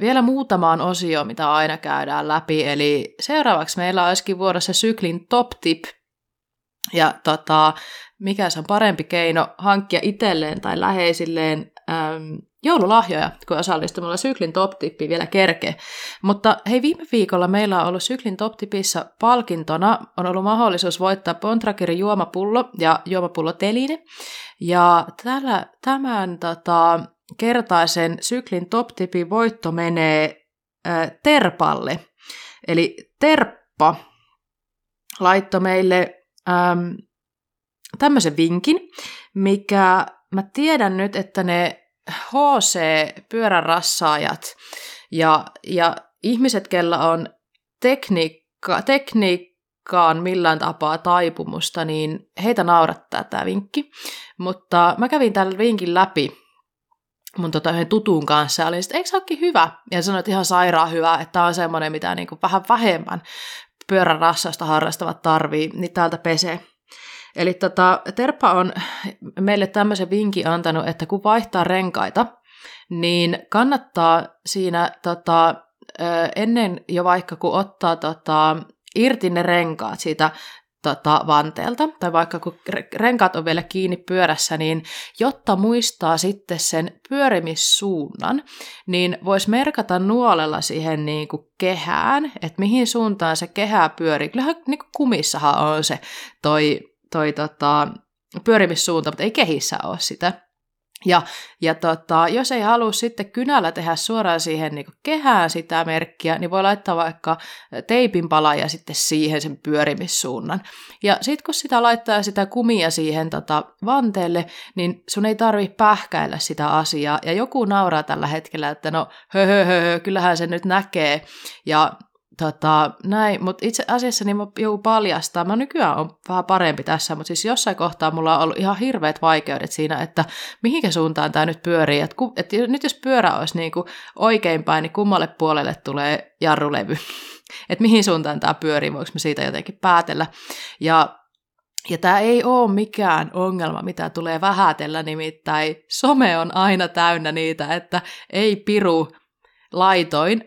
Vielä muutamaan osioon, mitä aina käydään läpi. Eli seuraavaksi meillä olisikin vuorossa syklin top tip. Ja mikä se on parempi keino hankkia itselleen tai läheisilleen joululahjoja, kun osallistumalla syklin top tippi vielä kerkee. Mutta hei, viime viikolla meillä on ollut syklin top tipissa palkintona. On ollut mahdollisuus voittaa Bontragerin juomapullo ja juomapulloteline. Ja tämän kertaisen syklin top tipin voitto menee Terpalle. Eli Terppa laittoi meille tämmöisen vinkin, mikä mä tiedän nyt, että ne HC-pyörärassaajat ja ihmiset, kellä on tekniikkaan millään tapaa taipumusta, niin heitä naurattaa tämä vinkki. Mutta mä kävin tämän vinkin läpi mun yhden tutun kanssa ja olin, että eikö se olekin hyvä? Ja sanoin, että ihan sairaan hyvä, että tämä on semmoinen, mitä niinku vähän vähemmän pyörärassaista harrastavat tarvii, niin täältä pesee. Eli Terppa on meille tämmöisen vinkin antanut, että kun vaihtaa renkaita, niin kannattaa siinä ennen jo vaikka kun ottaa irti ne renkaat siitä vanteelta, tai vaikka kun renkaat on vielä kiinni pyörässä, niin jotta muistaa sitten sen pyörimissuunnan, niin voisi merkata nuolella siihen niin kuin kehään, että mihin suuntaan se kehä pyörii. Kyllähän niin kuin kumissahan on se toi pyörimissuunta, mutta ei kehissä ole sitä. Ja jos ei halua sitten kynällä tehdä suoraan siihen niin kuin kehään sitä merkkiä, niin voi laittaa vaikka teipin pala ja sitten siihen sen pyörimissuunnan. Ja sitten kun sitä laittaa sitä kumia siihen vanteelle, niin sun ei tarvitse pähkäillä sitä asiaa. Ja joku nauraa tällä hetkellä, että no höhöhöhö, kyllähän se nyt näkee. Ja näin, mutta itse asiassa niin mä joudun paljastamaan. Mä nykyään on vähän parempi tässä, mutta siis jossain kohtaa mulla on ollut ihan hirveät vaikeudet siinä, että mihinkä suuntaan tämä nyt pyörii. Että nyt jos pyörä olisi niin kuin oikeinpäin, niin kummalle puolelle tulee jarrulevy. Että mihin suuntaan tämä pyörii, voiko mä siitä jotenkin päätellä. Ja tämä ei ole mikään ongelma, mitä tulee vähätellä, nimittäin some on aina täynnä niitä, että ei piru laitoin.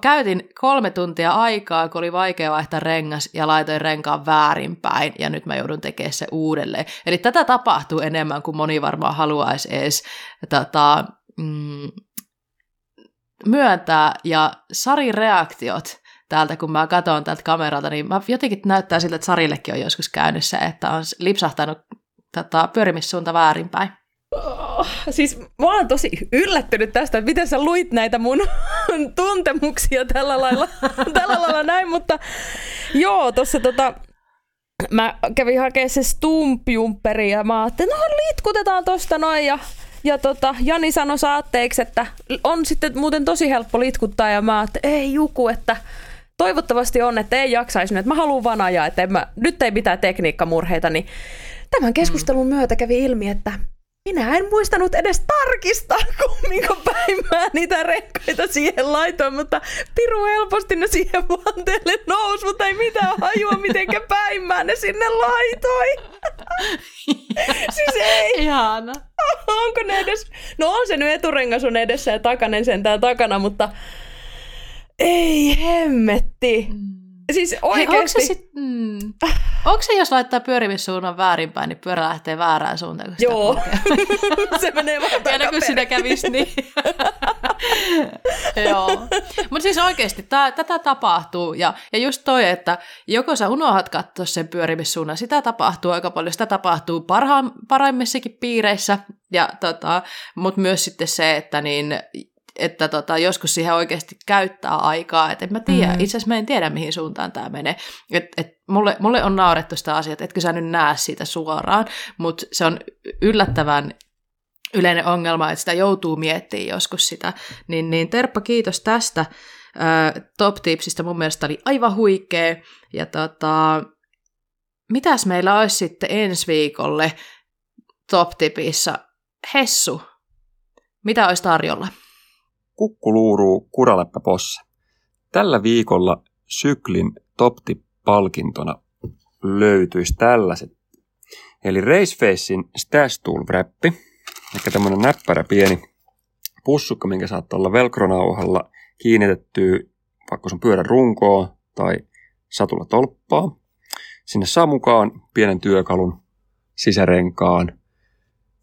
Käytin 3 tuntia aikaa, kun oli vaikea vaihtaa rengas ja laitoin renkaan väärinpäin ja nyt mä joudun tekemään se uudelleen. Eli tätä tapahtuu enemmän kuin moni varmaan haluaisi edes myöntää. Ja Sari reaktiot täältä, kun mä katson tältä kameralta, niin mä jotenkin näyttää siltä, että Sarillekin on joskus käynyt se, että on lipsahtanut pyörimissuunta väärinpäin. Oh, siis mä oon tosi yllättynyt tästä, että miten sä luit näitä mun tuntemuksia tällä lailla näin, mutta joo, tossa mä kävin hakemaan se stumpjumperi ja mä ajattelin, no litkutetaan tosta noin ja Jani sanoi saatteeksi, että on sitten muuten tosi helppo litkuttaa ja mä ajattelin, ei Juku, että toivottavasti on, että ei jaksaisi nyt, että mä haluan vaan ajaa, että nyt ei mitään tekniikkamurheita, niin tämän keskustelun myötä kävi ilmi, että minä en muistanut edes tarkistaa, kumminko päin mä niitä renkaita siihen laitoin, mutta piru helposti ne siihen vanteelle nousi, mutta ei mitään hajua, mitenkä päin mä ne sinne laitoin. Siis ei. Ihana. Onko ne edes? No on se nyt eturengas on edessä ja takanen sentään takana, mutta ei hemmetti. Siis oikeesti. Onko se, jos laittaa pyörimissuunnan väärinpäin, niin pyörä lähtee väärään suuntaan? Joo, se menee vähän takaperin. Aina kun sitä kävisi, niin. Joo. Mutta siis oikeasti tätä tapahtuu. Ja just toi, että joko sä unohdat katsoa sen pyörimissuunnan, sitä tapahtuu aika paljon. Sitä tapahtuu parhaimmissakin piireissä, mutta myös sitten se, että niin, että joskus siihen oikeasti käyttää aikaa, että en mä tiedä, itse asiassa mä en tiedä, mihin suuntaan tämä menee. Mulle on naurettu sitä asiaa, että etkö sä nyt näe siitä suoraan, mutta se on yllättävän yleinen ongelma, että sitä joutuu miettimään joskus sitä. Niin Terppa, kiitos tästä top-tipsistä, mun mielestä oli aivan huikea. Ja mitäs meillä olisi sitten ensi viikolle top-tipissa? Hessu, mitä olisi tarjolla? Kukkuluuruu Kuraläppäposse. Tällä viikolla syklin top-tip-palkintona löytyisi tällaiset. Eli Race Facein Stash Tool-wrap, ehkä tämmöinen näppärä pieni pussukka, minkä saattaa olla velcronauhalla kiinnitetty vaikka sun pyörän runkoon tai satulatolppaa. Sinne saa mukaan pienen työkalun sisärenkaan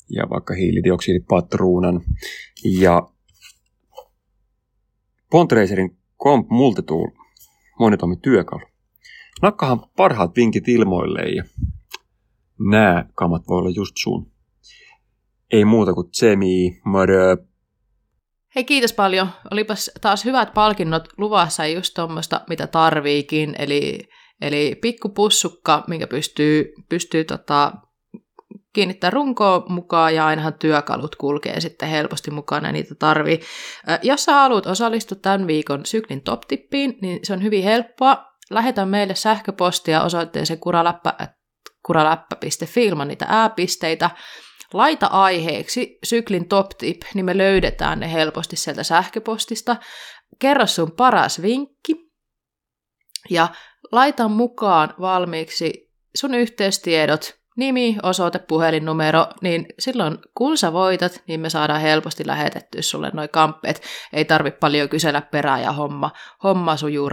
ja vaikka hiilidioksidipatruunan. Ja Fondraiserin Comp Multitool monitoimityökalu. Nakkahan parhaat vinkit ilmoille ja nää kamat voi olla just sun. Ei muuta kuin tsemi, mörö. Hei, kiitos paljon. Olipas taas hyvät palkinnot luvassa, just tuommoista, mitä tarviikin. Eli pikkupussukka, minkä pystyy kiinnittää runkoon mukaan, ja ainahan työkalut kulkee sitten helposti mukana, niitä tarvii. Jos sä haluat osallistua tämän viikon syklin top-tippiin, niin se on hyvin helppoa. Lähetä meille sähköpostia osoitteeseen kuraläppä.fi ilman niitä ääpisteitä. Laita aiheeksi syklin top tip, niin me löydetään ne helposti sieltä sähköpostista. Kerro sun paras vinkki ja laita mukaan valmiiksi sun yhteystiedot, nimi, osoite, puhelinnumero, niin silloin kun sä voitat, niin me saadaan helposti lähetettyä sulle noi kamppeet. Ei tarvi paljon kysellä perään ja homma sujuu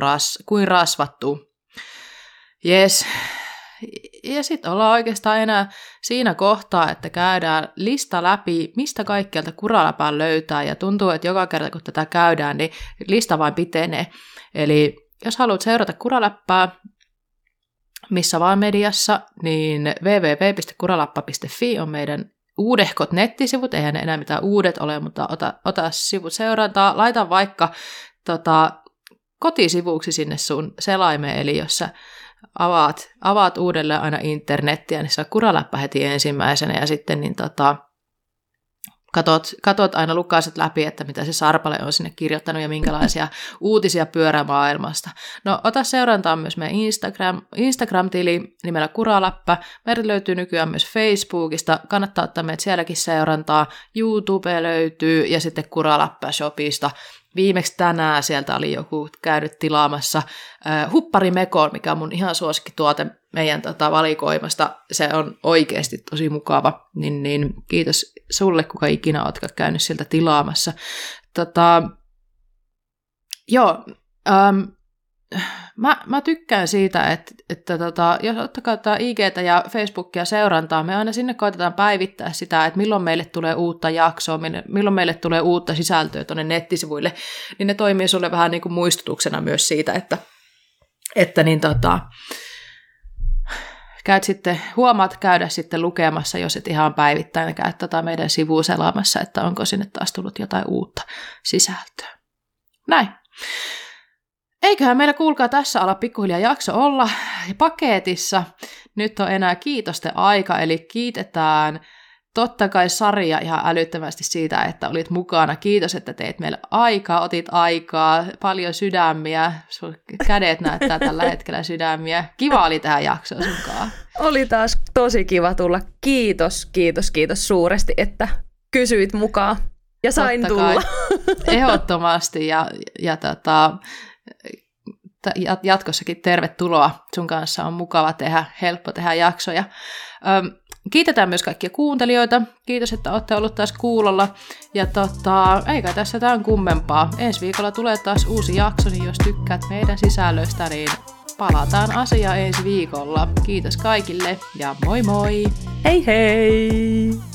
kuin rasvattuu. Jes. Ja sitten ollaan oikeastaan enää siinä kohtaa, että käydään lista läpi, mistä kaikkialta Kuraläpää löytää, ja tuntuu, että joka kerta kun tätä käydään, niin lista vain pitenee. Eli jos haluat seurata Kuraläppää missä vaan mediassa, niin www.kuraläppä.fi on meidän uudehkot nettisivut, eihän enää mitään uudet ole, mutta ota sivut seurantaa, laita vaikka kotisivuuksi sinne sun selaimeen, eli jos sä avaat uudelleen aina internettiä, niin saa Kuraläppä heti ensimmäisenä, ja sitten niin katot aina lukaiset läpi, että mitä se Sarpale on sinne kirjoittanut ja minkälaisia uutisia pyörämaailmasta. No, ota seurantaa myös meidän Instagram-tili nimellä Kuraläppä. Meidät löytyy nykyään myös Facebookista. Kannattaa ottaa meidät sielläkin seurantaa. YouTube löytyy ja sitten Kuraläppä-shopista. Viimeksi tänään sieltä oli joku käynyt tilaamassa hupparimekon, mikä on mun ihan suosikkituote meidän valikoimasta. Se on oikeasti tosi mukava, niin kiitos sulle, kuka ikinä ootkaan käynyt sieltä tilaamassa. Mä tykkään siitä, että jos ottakaa tätä IGtä ja Facebookia seurantaa, me aina sinne koitetaan päivittää sitä, että milloin meille tulee uutta jaksoa, milloin meille tulee uutta sisältöä tuonne nettisivuille, niin ne toimii sulle vähän niin kuin muistutuksena myös siitä, että huomaat käydä sitten lukemassa, jos et ihan päivittäin käy meidän sivua selaamassa, että onko sinne taas tullut jotain uutta sisältöä. Näin. Eiköhän meillä kuulkaa tässä ala pikkuhiljaa jakso olla paketissa. Nyt on enää kiitosten aika, eli kiitetään totta kai Saria ihan älyttömästi siitä, että olit mukana. Kiitos, että teit meille aikaa, otit aikaa, paljon sydämiä. Sun kädet näyttää tällä hetkellä sydämiä. Kiva oli tähän jaksoon sunkaan. Oli taas tosi kiva tulla. Kiitos suuresti, että kysyit mukaan ja sain tulla. Ehdottomasti ja jatkossakin tervetuloa. Sun kanssa on mukava tehdä, helppo tehdä jaksoja. Kiitetään myös kaikkia kuuntelijoita. Kiitos, että olette olleet taas kuulolla. Ja eikä tässä tämän kummempaa. Ensi viikolla tulee taas uusi jakso, niin jos tykkäät meidän sisällöstä, niin palataan asiaan ensi viikolla. Kiitos kaikille ja moi moi! Hei hei!